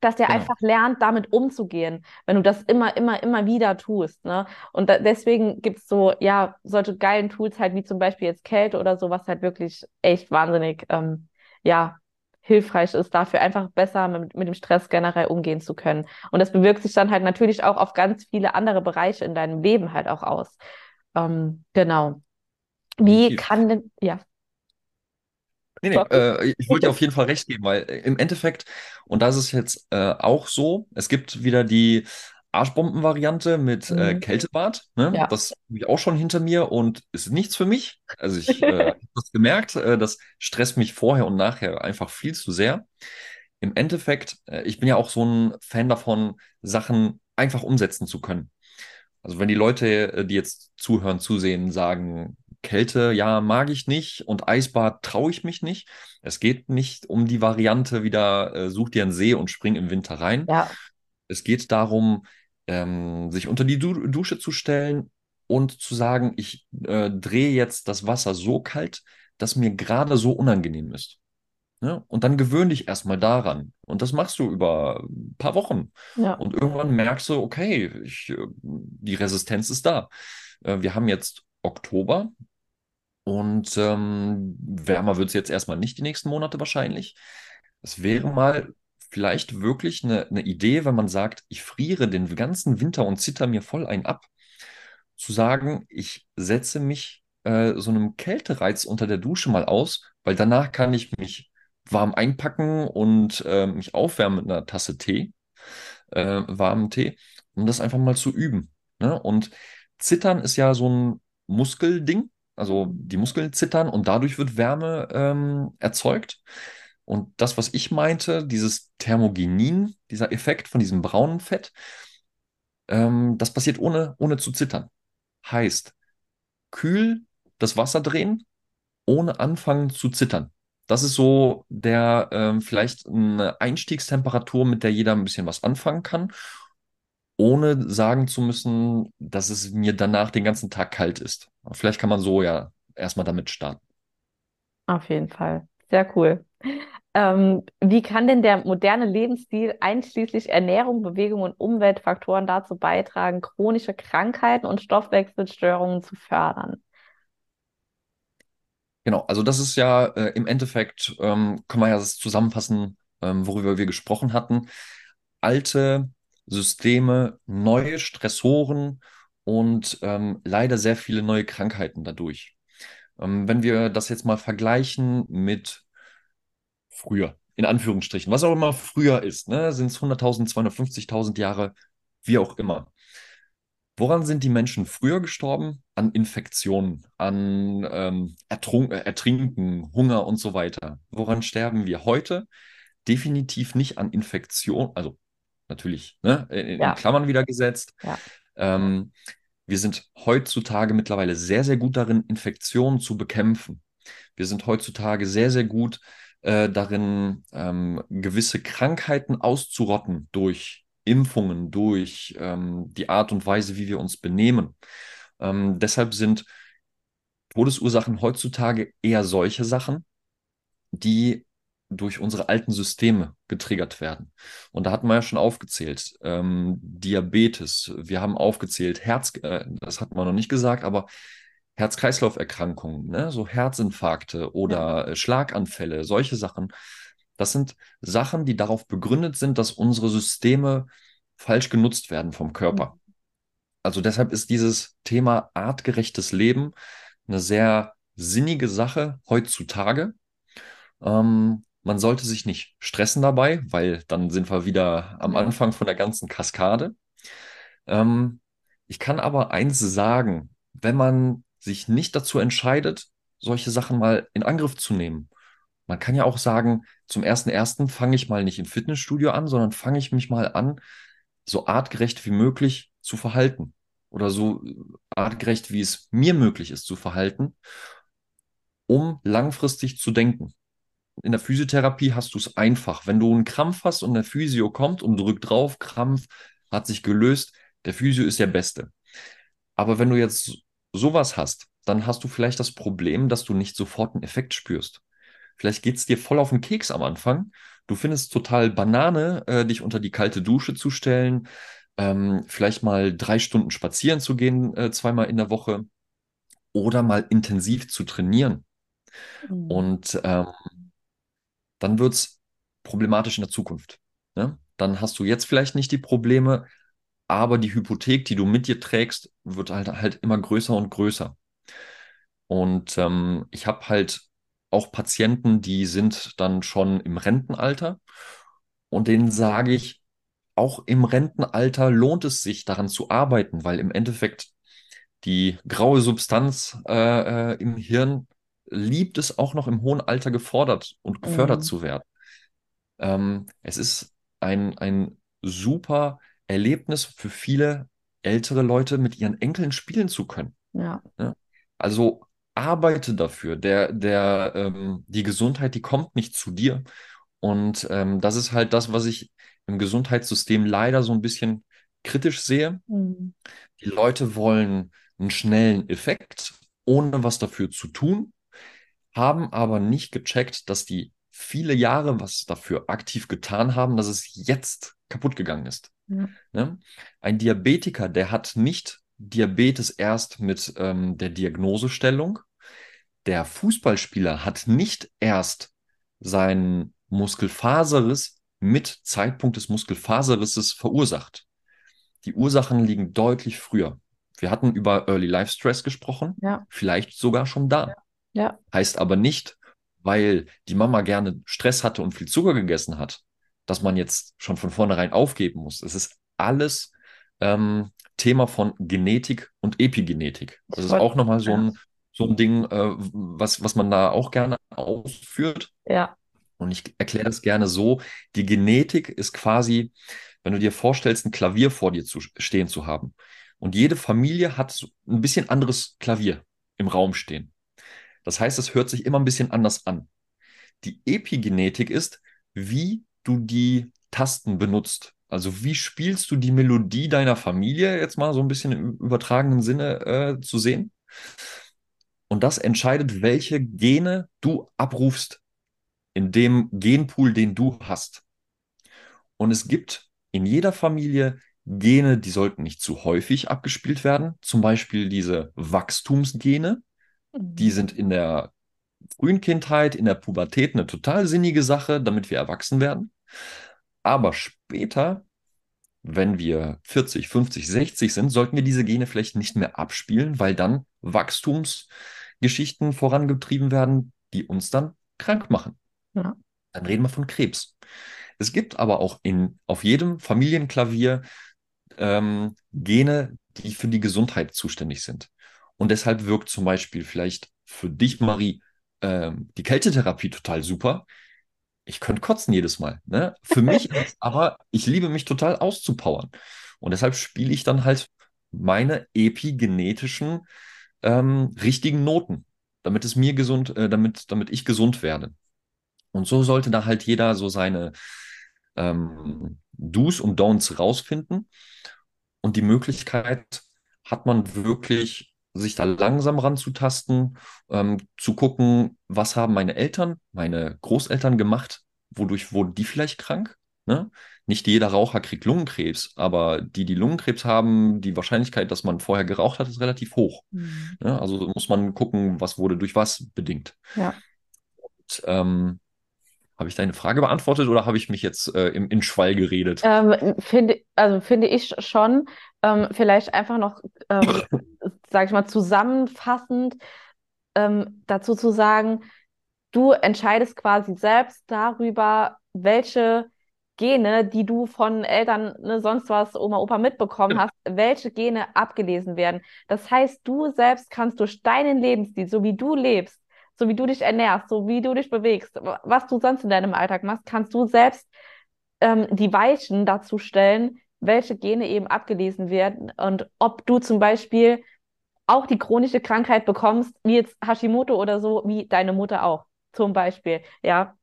dass der genau. einfach lernt, damit umzugehen, wenn du das immer, immer, immer wieder tust, ne, und da, deswegen gibt es so, ja, solche geilen Tools halt, wie zum Beispiel jetzt Kälte oder so, was halt wirklich echt wahnsinnig, ähm, ja, hilfreich ist, dafür einfach besser mit, mit dem Stress generell umgehen zu können. Und das bewirkt sich dann halt natürlich auch auf ganz viele andere Bereiche in deinem Leben halt auch aus. Ähm, genau. Wie kann denn, ja. Nee, nee, äh, ich wollte dir auf jeden Fall recht geben, weil im Endeffekt, und das ist jetzt äh, auch so, es gibt wieder die Arschbomben-Variante mit mhm. äh, Kältebad. Ne? Ja. Das habe ich auch schon hinter mir und ist nichts für mich. Also ich äh, habe das gemerkt, äh, das stresst mich vorher und nachher einfach viel zu sehr. Im Endeffekt, äh, ich bin ja auch so ein Fan davon, Sachen einfach umsetzen zu können. Also wenn die Leute, äh, die jetzt zuhören, zusehen, sagen, Kälte, ja, mag ich nicht und Eisbad traue ich mich nicht. Es geht nicht um die Variante wieder, äh, such dir einen See und spring im Winter rein. Ja. Es geht darum, ähm, sich unter die du- Dusche zu stellen und zu sagen, ich äh, drehe jetzt das Wasser so kalt, dass mir gerade so unangenehm ist. Ja? Und dann gewöhn dich erstmal daran. Und das machst du über ein paar Wochen. Ja. Und irgendwann merkst du, okay, ich, die Resistenz ist da. Äh, wir haben jetzt Oktober und ähm, wärmer wird es jetzt erstmal nicht die nächsten Monate wahrscheinlich. Es wäre mal vielleicht wirklich eine, eine Idee, wenn man sagt, ich friere den ganzen Winter und zitter mir voll einen ab, zu sagen, ich setze mich äh, so einem Kältereiz unter der Dusche mal aus, weil danach kann ich mich warm einpacken und äh, mich aufwärmen mit einer Tasse Tee, äh, warmen Tee, um das einfach mal zu üben. Ne? Und Zittern ist ja so ein Muskelding, also die Muskeln zittern und dadurch wird Wärme ähm, erzeugt. Und das, was ich meinte, dieses Thermogenin, dieser Effekt von diesem braunen Fett, ähm, das passiert ohne, ohne zu zittern. Heißt, kühl das Wasser drehen, ohne anfangen zu zittern. Das ist so der ähm, vielleicht eine Einstiegstemperatur, mit der jeder ein bisschen was anfangen kann, ohne sagen zu müssen, dass es mir danach den ganzen Tag kalt ist. Vielleicht kann man so ja erstmal damit starten. Auf jeden Fall. Sehr cool. Ähm, wie kann denn der moderne Lebensstil einschließlich Ernährung, Bewegung und Umweltfaktoren dazu beitragen, chronische Krankheiten und Stoffwechselstörungen zu fördern? Genau, also das ist ja äh, im Endeffekt, ähm, kann man ja das zusammenfassen, ähm, worüber wir gesprochen hatten. Alte Systeme, neue Stressoren und ähm, leider sehr viele neue Krankheiten dadurch. Ähm, wenn wir das jetzt mal vergleichen mit früher, in Anführungsstrichen, was auch immer früher ist, ne? Sind es hunderttausend, zweihundertfünfzigtausend Jahre, wie auch immer. Woran sind die Menschen früher gestorben? An Infektionen, an ähm, Ertrunk- Ertrinken, Hunger und so weiter. Woran sterben wir heute? Definitiv nicht an Infektion, also natürlich, ne, in, ja. in Klammern wieder gesetzt. Ja. Ähm, wir sind heutzutage mittlerweile sehr, sehr gut darin, Infektionen zu bekämpfen. Wir sind heutzutage sehr, sehr gut äh, darin, ähm, gewisse Krankheiten auszurotten durch Impfungen, durch ähm, die Art und Weise, wie wir uns benehmen. Ähm, deshalb sind Todesursachen heutzutage eher solche Sachen, die durch unsere alten Systeme getriggert werden. Und da hatten wir ja schon aufgezählt, ähm, Diabetes, wir haben aufgezählt, Herz, äh, das hat man noch nicht gesagt, aber Herz-Kreislauf-Erkrankungen, ne? So Herzinfarkte oder äh, Schlaganfälle, solche Sachen. Das sind Sachen, die darauf begründet sind, dass unsere Systeme falsch genutzt werden vom Körper. Also deshalb ist dieses Thema artgerechtes Leben eine sehr sinnige Sache heutzutage. Ähm, man sollte sich nicht stressen dabei, weil dann sind wir wieder am Anfang von der ganzen Kaskade. Ähm, ich kann aber eins sagen, wenn man sich nicht dazu entscheidet, solche Sachen mal in Angriff zu nehmen, man kann ja auch sagen, zum ersten ersten fange ich mal nicht im Fitnessstudio an, sondern fange ich mich mal an, so artgerecht wie möglich zu verhalten oder so artgerecht, wie es mir möglich ist, zu verhalten, um langfristig zu denken. In der Physiotherapie hast du es einfach. Wenn du einen Krampf hast und der Physio kommt und drückt drauf, Krampf hat sich gelöst, der Physio ist der Beste. Aber wenn du jetzt sowas hast, dann hast du vielleicht das Problem, dass du nicht sofort einen Effekt spürst. Vielleicht geht es dir voll auf den Keks am Anfang. Du findest total Banane, äh, dich unter die kalte Dusche zu stellen, ähm, vielleicht mal drei Stunden spazieren zu gehen, äh, zweimal in der Woche oder mal intensiv zu trainieren. Mhm. Und ähm, dann wird es problematisch in der Zukunft. Ne? Dann hast du jetzt vielleicht nicht die Probleme, aber die Hypothek, die du mit dir trägst, wird halt, halt immer größer und größer. Und ähm, ich habe halt auch Patienten, die sind dann schon im Rentenalter und denen sage ich, auch im Rentenalter lohnt es sich, daran zu arbeiten, weil im Endeffekt die graue Substanz äh, im Hirn liebt es auch noch im hohen Alter gefordert und gefördert mhm. zu werden. Ähm, es ist ein, ein super Erlebnis für viele ältere Leute, mit ihren Enkeln spielen zu können. Ja. Ja? Also arbeite dafür. Der, der, ähm, die Gesundheit, die kommt nicht zu dir. Und ähm, das ist halt das, was ich im Gesundheitssystem leider so ein bisschen kritisch sehe. Mhm. Die Leute wollen einen schnellen Effekt, ohne was dafür zu tun, haben aber nicht gecheckt, dass die viele Jahre was dafür aktiv getan haben, dass es jetzt kaputt gegangen ist. Mhm. Ne? Ein Diabetiker, der hat nicht Diabetes erst mit ähm, der Diagnosestellung. Der Fußballspieler hat nicht erst seinen Muskelfaserriss mit Zeitpunkt des Muskelfaserrisses verursacht. Die Ursachen liegen deutlich früher. Wir hatten über Early Life Stress gesprochen, ja. Vielleicht sogar schon da. Ja. Heißt aber nicht, weil die Mama gerne Stress hatte und viel Zucker gegessen hat, dass man jetzt schon von vornherein aufgeben muss. Es ist alles ähm, Thema von Genetik und Epigenetik. Das ist auch nochmal so ein, so ein Ding, äh, was, was man da auch gerne ausführt. Ja. Und ich erkläre das gerne so, die Genetik ist quasi, wenn du dir vorstellst, ein Klavier vor dir zu stehen zu haben. Und jede Familie hat ein bisschen anderes Klavier im Raum stehen. Das heißt, es hört sich immer ein bisschen anders an. Die Epigenetik ist, wie du die Tasten benutzt. Also wie spielst du die Melodie deiner Familie, jetzt mal so ein bisschen im übertragenen Sinne äh, zu sehen. Und das entscheidet, welche Gene du abrufst in dem Genpool, den du hast. Und es gibt in jeder Familie Gene, die sollten nicht zu häufig abgespielt werden. Zum Beispiel diese Wachstumsgene. Die sind in der frühen Kindheit, in der Pubertät eine total sinnige Sache, damit wir erwachsen werden. Aber später, wenn wir vierzig, fünfzig, sechzig sind, sollten wir diese Gene vielleicht nicht mehr abspielen, weil dann Wachstumsgeschichten vorangetrieben werden, die uns dann krank machen. Ja. Dann reden wir von Krebs. Es gibt aber auch in, auf jedem Familienklavier ähm, Gene, die für die Gesundheit zuständig sind. Und deshalb wirkt zum Beispiel vielleicht für dich, Marie, ähm, die Kältetherapie total super. Ich könnte kotzen jedes Mal. Ne? Für mich ist aber, ich liebe mich total auszupowern. Und deshalb spiele ich dann halt meine epigenetischen ähm, richtigen Noten, damit es mir gesund, äh, damit, damit ich gesund werde. Und so sollte da halt jeder so seine ähm, Do's und Don'ts rausfinden. Und die Möglichkeit hat man wirklich, sich da langsam ranzutasten, ähm, zu gucken, was haben meine Eltern, meine Großeltern gemacht, wodurch wurden die vielleicht krank? Ne? Nicht jeder Raucher kriegt Lungenkrebs, aber die, die Lungenkrebs haben, die Wahrscheinlichkeit, dass man vorher geraucht hat, ist relativ hoch. Mhm. Ne? Also muss man gucken, was wurde durch was bedingt. Ja. Und, ähm, habe ich deine Frage beantwortet oder habe ich mich jetzt äh, im, in Schwall geredet? Ähm, finde, also finde ich schon, ähm, vielleicht einfach noch, ähm, sage ich mal, zusammenfassend ähm, dazu zu sagen, du entscheidest quasi selbst darüber, welche Gene, die du von Eltern, ne, sonst was, Oma, Opa mitbekommen hast, welche Gene abgelesen werden. Das heißt, du selbst kannst durch deinen Lebensstil, so wie du lebst, so wie du dich ernährst, so wie du dich bewegst, was du sonst in deinem Alltag machst, kannst du selbst ähm, die Weichen dazu stellen, welche Gene eben abgelesen werden und ob du zum Beispiel auch die chronische Krankheit bekommst, wie jetzt Hashimoto oder so, wie deine Mutter auch zum Beispiel. Ja,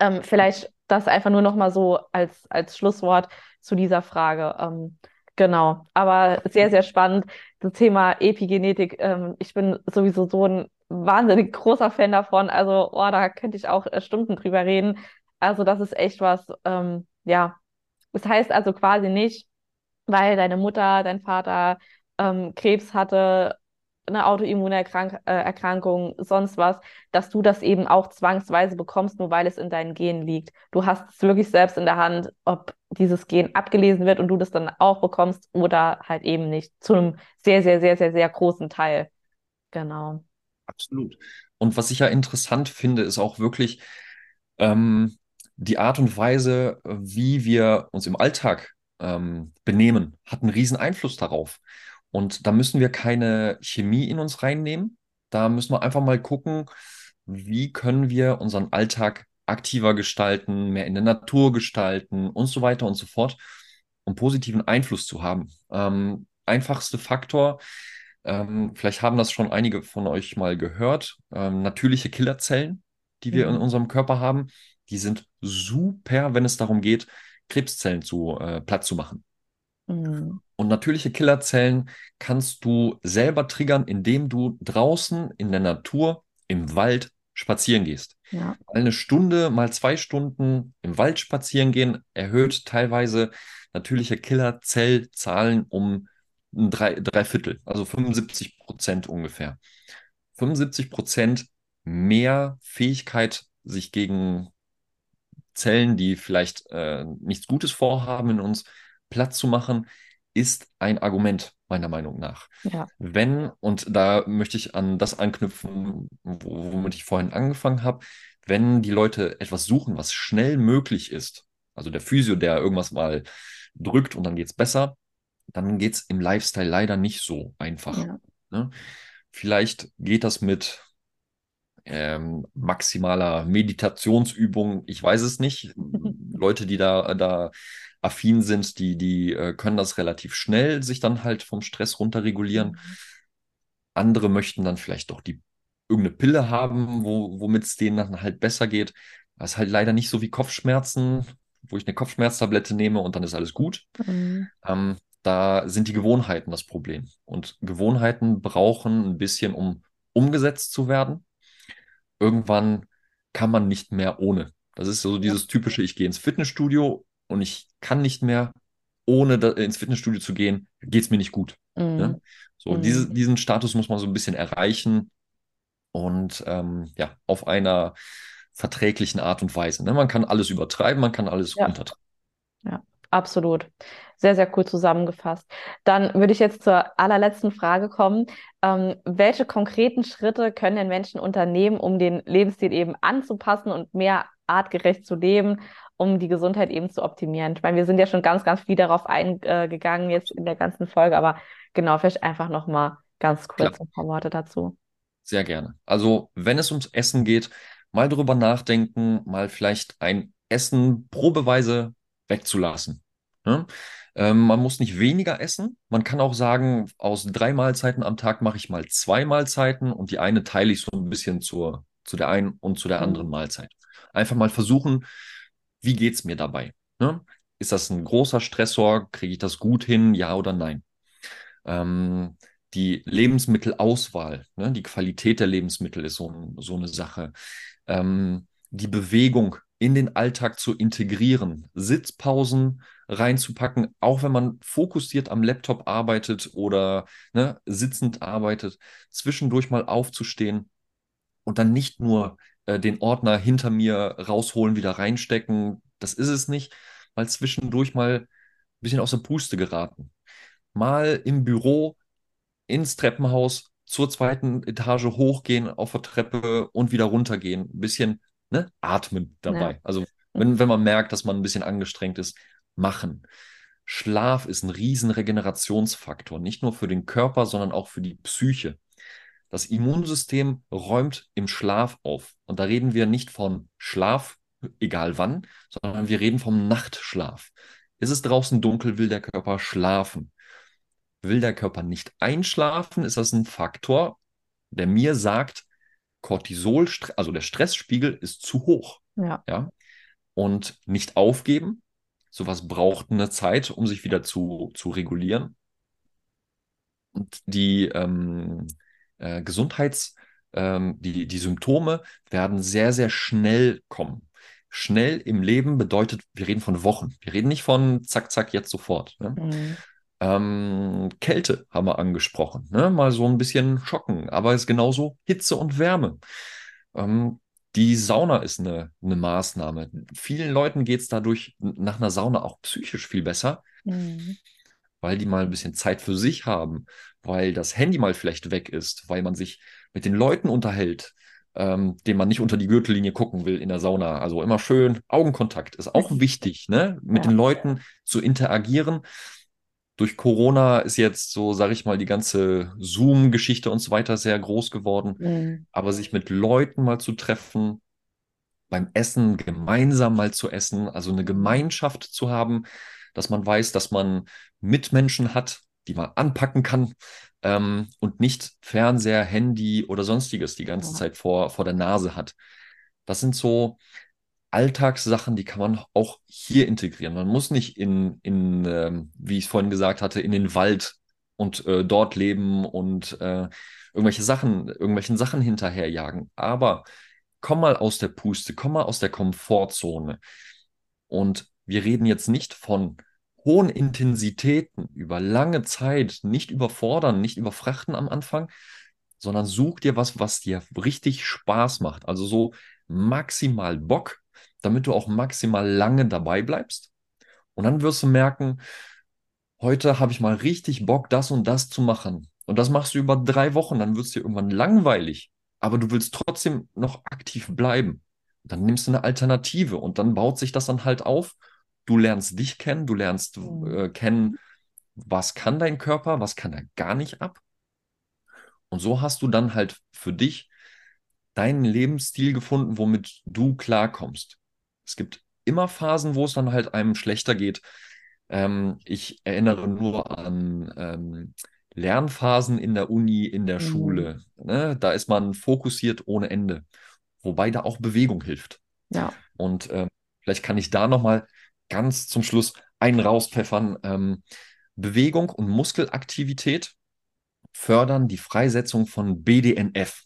ähm, vielleicht das einfach nur nochmal so als, als Schlusswort zu dieser Frage. Ähm, genau, aber sehr, sehr spannend, das Thema Epigenetik. Ähm, ich bin sowieso so ein wahnsinnig großer Fan davon, also oh, da könnte ich auch Stunden drüber reden, also das ist echt was, ähm, ja, das heißt also quasi nicht, weil deine Mutter, dein Vater ähm, Krebs hatte, eine Autoimmunerkrankung, äh, sonst was, dass du das eben auch zwangsweise bekommst, nur weil es in deinen Genen liegt. Du hast es wirklich selbst in der Hand, ob dieses Gen abgelesen wird und du das dann auch bekommst oder halt eben nicht, zu einem sehr, sehr, sehr, sehr, sehr großen Teil. Genau. Absolut. Und was ich ja interessant finde, ist auch wirklich ähm, die Art und Weise, wie wir uns im Alltag ähm, benehmen, hat einen riesen Einfluss darauf. Und da müssen wir keine Chemie in uns reinnehmen. Da müssen wir einfach mal gucken, wie können wir unseren Alltag aktiver gestalten, mehr in der Natur gestalten und so weiter und so fort, um positiven Einfluss zu haben. Ähm, einfachste Faktor, Ähm, vielleicht haben das schon einige von euch mal gehört, ähm, natürliche Killerzellen, die wir mhm. in unserem Körper haben, die sind super, wenn es darum geht, Krebszellen zu, äh, platt zu machen. Mhm. Und natürliche Killerzellen kannst du selber triggern, indem du draußen in der Natur, im Wald spazieren gehst. Ja. Eine Stunde mal zwei Stunden im Wald spazieren gehen erhöht teilweise natürliche Killerzellzahlen um ein drei, drei Viertel, also fünfundsiebzig Prozent ungefähr. fünfundsiebzig Prozent mehr Fähigkeit, sich gegen Zellen, die vielleicht äh, nichts Gutes vorhaben in uns, platt zu machen, ist ein Argument, meiner Meinung nach. Ja. Wenn, und da möchte ich an das anknüpfen, womit ich vorhin angefangen habe, wenn die Leute etwas suchen, was schnell möglich ist, also der Physio, der irgendwas mal drückt und dann geht es besser, dann geht es im Lifestyle leider nicht so einfach. Ja. Ne? Vielleicht geht das mit ähm, maximaler Meditationsübung, ich weiß es nicht. Leute, die da, da affin sind, die, die äh, können das relativ schnell sich dann halt vom Stress runterregulieren. Andere möchten dann vielleicht doch die, irgendeine Pille haben, wo, womit es denen dann halt besser geht. Das ist halt leider nicht so wie Kopfschmerzen, wo ich eine Kopfschmerztablette nehme und dann ist alles gut. Mhm. Ähm, Da sind die Gewohnheiten das Problem. Und Gewohnheiten brauchen ein bisschen, um umgesetzt zu werden. Irgendwann kann man nicht mehr ohne. Das ist so dieses typische, ich gehe ins Fitnessstudio und ich kann nicht mehr, ohne ins Fitnessstudio zu gehen, geht es mir nicht gut. Mhm. Ne? So, mhm. diese, diesen Status muss man so ein bisschen erreichen und ähm, ja, auf einer verträglichen Art und Weise. Ne? Man kann alles übertreiben, man kann alles ja. untertreiben. Ja. Absolut. Sehr, sehr cool zusammengefasst. Dann würde ich jetzt zur allerletzten Frage kommen. Ähm, welche konkreten Schritte können denn Menschen unternehmen, um den Lebensstil eben anzupassen und mehr artgerecht zu leben? um die Gesundheit eben zu optimieren. Ich meine, wir sind ja schon ganz, ganz viel darauf eingegangen jetzt in der ganzen Folge, aber genau, vielleicht einfach nochmal ganz kurz ein paar Worte dazu. Sehr gerne. Also, wenn es ums Essen geht, mal drüber nachdenken, mal vielleicht ein Essen probeweise wegzulassen. Ne? Ähm, man muss nicht weniger essen. Man kann auch sagen, aus drei Mahlzeiten am Tag mache ich mal zwei Mahlzeiten und die eine teile ich so ein bisschen zur, zu der einen und zu der anderen Mahlzeit. Einfach mal versuchen, wie geht es mir dabei? Ne? Ist das ein großer Stressor? Kriege ich das gut hin? Ja oder nein? Ähm, die Lebensmittelauswahl, ne? Die Qualität der Lebensmittel ist so, so eine Sache. Ähm, die Bewegung in den Alltag zu integrieren, Sitzpausen reinzupacken, auch wenn man fokussiert am Laptop arbeitet oder ne, sitzend arbeitet, zwischendurch mal aufzustehen und dann nicht nur äh, den Ordner hinter mir rausholen, wieder reinstecken, das ist es nicht, mal zwischendurch mal ein bisschen aus der Puste geraten. Mal im Büro, ins Treppenhaus, zur zweiten Etage hochgehen, auf der Treppe und wieder runtergehen, ein bisschen Ne? atmen dabei. Ja. Also wenn, wenn man merkt, dass man ein bisschen angestrengt ist, machen. Schlaf ist ein riesen Regenerationsfaktor, nicht nur für den Körper, sondern auch für die Psyche. Das Immunsystem räumt im Schlaf auf. Und da reden wir nicht von Schlaf, egal wann, sondern wir reden vom Nachtschlaf. Ist es draußen dunkel, will der Körper schlafen. Will der Körper nicht einschlafen, ist das ein Faktor, der mir sagt, Cortisol, also der Stressspiegel ist zu hoch. Ja. Ja? Und nicht aufgeben. Sowas braucht eine Zeit, um sich wieder zu, zu regulieren. Und die ähm, äh, Gesundheits, ähm, die, die Symptome werden sehr, sehr schnell kommen. Schnell im Leben bedeutet, wir reden von Wochen. Wir reden nicht von zack, zack, jetzt sofort. Ne? Mhm. Ähm, Kälte haben wir angesprochen, ne? Mal so ein bisschen schocken, aber es ist genauso Hitze und Wärme. Ähm, die Sauna ist eine, eine Maßnahme. Vielen Leuten geht es dadurch nach einer Sauna auch psychisch viel besser, mhm. weil die mal ein bisschen Zeit für sich haben, weil das Handy mal vielleicht weg ist, weil man sich mit den Leuten unterhält, ähm, denen man nicht unter die Gürtellinie gucken will in der Sauna. Also immer schön, Augenkontakt ist auch wichtig, ne? Mit ja. den Leuten zu interagieren. Durch Corona ist jetzt so, sage ich mal, die ganze Zoom-Geschichte und so weiter sehr groß geworden. Mhm. Aber sich mit Leuten mal zu treffen, beim Essen gemeinsam mal zu essen, also eine Gemeinschaft zu haben, dass man weiß, dass man Mitmenschen hat, die man anpacken kann ähm, und nicht Fernseher, Handy oder sonstiges die ganze ja. Zeit vor, vor der Nase hat. Das sind so Alltagssachen, die kann man auch hier integrieren. Man muss nicht in, in ähm, wie ich vorhin gesagt hatte, in den Wald und äh, dort leben und äh, irgendwelche Sachen, irgendwelchen Sachen hinterherjagen. Aber komm mal aus der Puste, komm mal aus der Komfortzone. Und wir reden jetzt nicht von hohen Intensitäten über lange Zeit, nicht überfordern, nicht überfrachten am Anfang, sondern such dir was, was dir richtig Spaß macht. Also so maximal Bock, damit du auch maximal lange dabei bleibst. Und dann wirst du merken, heute habe ich mal richtig Bock, das und das zu machen. Und das machst du über drei Wochen, dann wird es dir irgendwann langweilig. Aber du willst trotzdem noch aktiv bleiben. Dann nimmst du eine Alternative und dann baut sich das dann halt auf. Du lernst dich kennen, du lernst äh, kennen, was kann dein Körper, was kann er gar nicht ab. Und so hast du dann halt für dich deinen Lebensstil gefunden, womit du klarkommst. Es gibt immer Phasen, wo es dann halt einem schlechter geht. Ähm, ich erinnere nur an ähm, Lernphasen in der Uni, in der mhm. Schule. Ne? Da ist man fokussiert ohne Ende. Wobei da auch Bewegung hilft. Ja. Und ähm, vielleicht kann ich da nochmal ganz zum Schluss einen rauspfeffern. Ähm, Bewegung und Muskelaktivität fördern die Freisetzung von B D N F.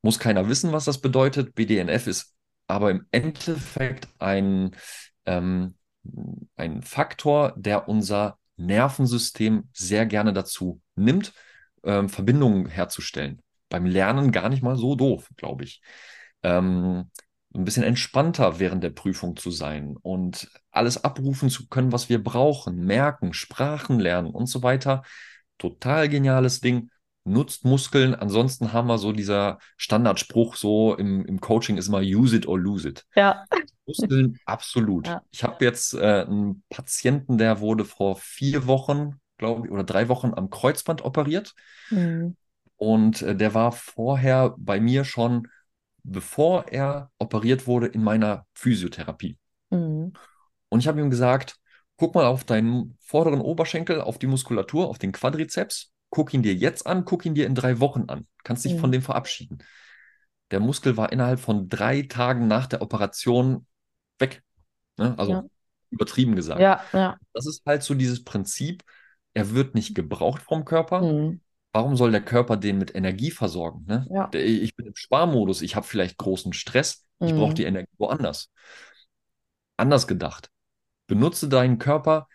Muss keiner wissen, was das bedeutet. B D N F ist aber im Endeffekt ein, ähm, ein Faktor, der unser Nervensystem sehr gerne dazu nimmt, ähm, Verbindungen herzustellen. Beim Lernen gar nicht mal so doof, glaube ich. Ähm, ein bisschen entspannter während der Prüfung zu sein und alles abrufen zu können, was wir brauchen, merken, Sprachen lernen und so weiter. Total geniales Ding. nutzt Muskeln. Ansonsten haben wir so dieser Standardspruch, so im, im Coaching ist immer use it or lose it. Ja. Muskeln, absolut. Ja. Ich habe jetzt äh, einen Patienten, der wurde vor vier Wochen, glaube ich, oder drei Wochen am Kreuzband operiert. Mhm. Und äh, der war vorher bei mir schon, bevor er operiert wurde, in meiner Physiotherapie. Mhm. Und ich habe ihm gesagt, guck mal auf deinen vorderen Oberschenkel, auf die Muskulatur, auf den Quadrizeps. Guck ihn dir jetzt an, guck ihn dir in drei Wochen an. Kannst dich mhm. von dem verabschieden. Der Muskel war innerhalb von drei Tagen nach der Operation weg. Ne? Also ja. übertrieben gesagt. Ja, ja. Das ist halt so dieses Prinzip, er wird nicht gebraucht vom Körper. Mhm. Warum soll der Körper den mit Energie versorgen? Ne? Ja. Der, ich bin im Sparmodus, ich habe vielleicht großen Stress, mhm. ich brauche die Energie woanders. Anders gedacht. Benutze deinen Körper,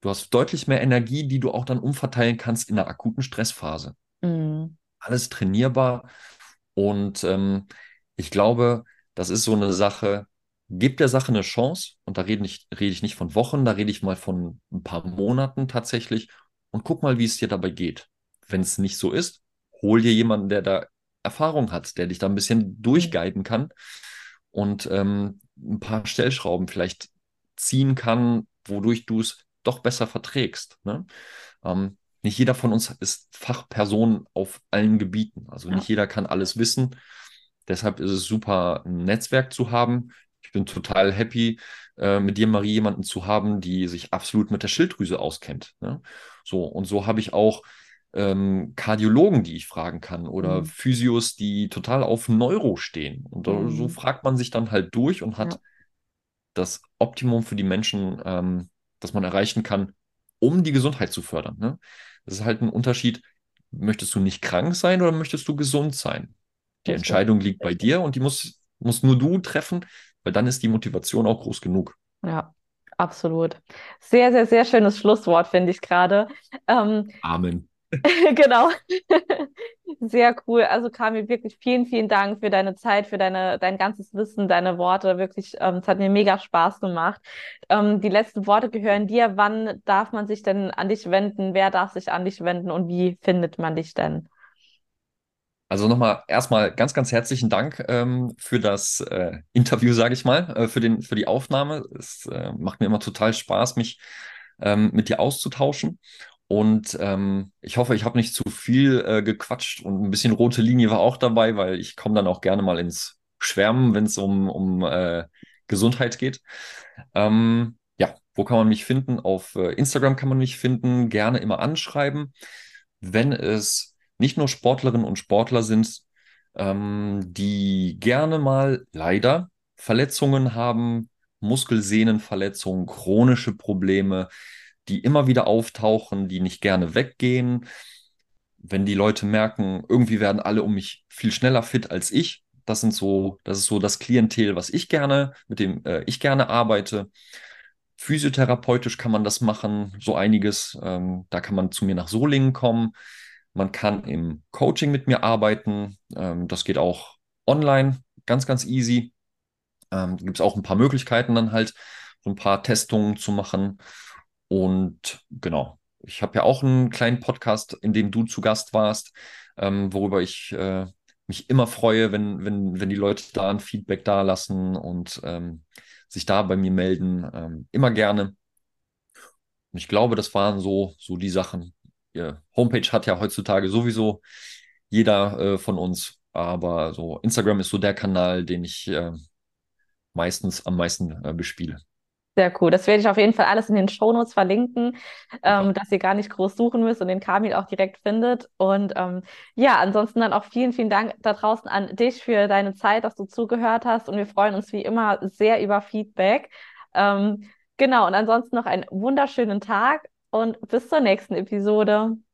du hast deutlich mehr Energie, die du auch dann umverteilen kannst in der akuten Stressphase. Mhm. Alles trainierbar und ähm, ich glaube, das ist so eine Sache, gib der Sache eine Chance und da rede ich, rede ich nicht von Wochen, da rede ich mal von ein paar Monaten tatsächlich und guck mal, wie es dir dabei geht. Wenn es nicht so ist, hol dir jemanden, der da Erfahrung hat, der dich da ein bisschen durchguiden kann und ähm, ein paar Stellschrauben vielleicht ziehen kann, wodurch du es doch besser verträgst. Ne? Ähm, nicht jeder von uns ist Fachperson auf allen Gebieten. Also nicht ja. jeder kann alles wissen. Deshalb ist es super, ein Netzwerk zu haben. Ich bin total happy, äh, mit dir, Marie, jemanden zu haben, die sich absolut mit der Schilddrüse auskennt. Ne? So, und so habe ich auch ähm, Kardiologen, die ich fragen kann oder mhm. Physios, die total auf Neuro stehen. Und mhm. so fragt man sich dann halt durch und hat ja. das Optimum für die Menschen, ähm, das man erreichen kann, um die Gesundheit zu fördern. Ne? Das ist halt ein Unterschied. Möchtest du nicht krank sein oder möchtest du gesund sein? Die das Entscheidung liegt bei dir und die muss, muss nur du treffen, weil dann ist die Motivation auch groß genug. Ja, absolut. Sehr, sehr, sehr schönes Schlusswort, finde ich gerade. Ähm, Amen. Genau. Sehr cool. Also Kamil, wirklich vielen, vielen Dank für deine Zeit, für deine, dein ganzes Wissen, deine Worte. Wirklich, ähm, es hat mir mega Spaß gemacht. Ähm, die letzten Worte gehören dir. Wann darf man sich denn an dich wenden? Wer darf sich an dich wenden und wie findet man dich denn? Also nochmal erstmal ganz, ganz herzlichen Dank ähm, für das äh, Interview, sage ich mal, äh, für den, für die Aufnahme. Es äh, macht mir immer total Spaß, mich ähm, mit dir auszutauschen. Und ähm, ich hoffe, ich habe nicht zu viel äh, gequatscht und ein bisschen rote Linie war auch dabei, weil ich komme dann auch gerne mal ins Schwärmen, wenn es um, um äh, Gesundheit geht. Ähm, ja, wo kann man mich finden? Auf äh, Instagram kann man mich finden, gerne immer anschreiben. Wenn es nicht nur Sportlerinnen und Sportler sind, ähm, die gerne mal leider Verletzungen haben, Muskelsehnenverletzungen, chronische Probleme, die immer wieder auftauchen, die nicht gerne weggehen. Wenn die Leute merken, irgendwie werden alle um mich viel schneller fit als ich. Das sind so, das ist so das Klientel, was ich gerne, mit dem äh, ich gerne arbeite. Physiotherapeutisch kann man das machen, so einiges. Ähm, da kann man zu mir nach Solingen kommen. Man kann im Coaching mit mir arbeiten. Ähm, das geht auch online, ganz, ganz easy. Ähm, gibt es auch ein paar Möglichkeiten dann halt, so ein paar Testungen zu machen. Und genau, ich habe ja auch einen kleinen Podcast, in dem du zu Gast warst, ähm, worüber ich äh, mich immer freue, wenn, wenn, wenn die Leute da ein Feedback da lassen und ähm, sich da bei mir melden. Ähm, immer gerne. Und ich glaube, das waren so, so die Sachen. Ihr Homepage hat ja heutzutage sowieso jeder äh, von uns, aber so Instagram ist so der Kanal, den ich äh, meistens am meisten äh, bespiele. Sehr cool. Das werde ich auf jeden Fall alles in den Shownotes verlinken, ähm, dass ihr gar nicht groß suchen müsst und den Kamil auch direkt findet. Und ähm, ja, ansonsten dann auch vielen, vielen Dank da draußen an dich für deine Zeit, dass du zugehört hast. Und wir freuen uns wie immer sehr über Feedback. Ähm, genau, und ansonsten noch einen wunderschönen Tag und bis zur nächsten Episode.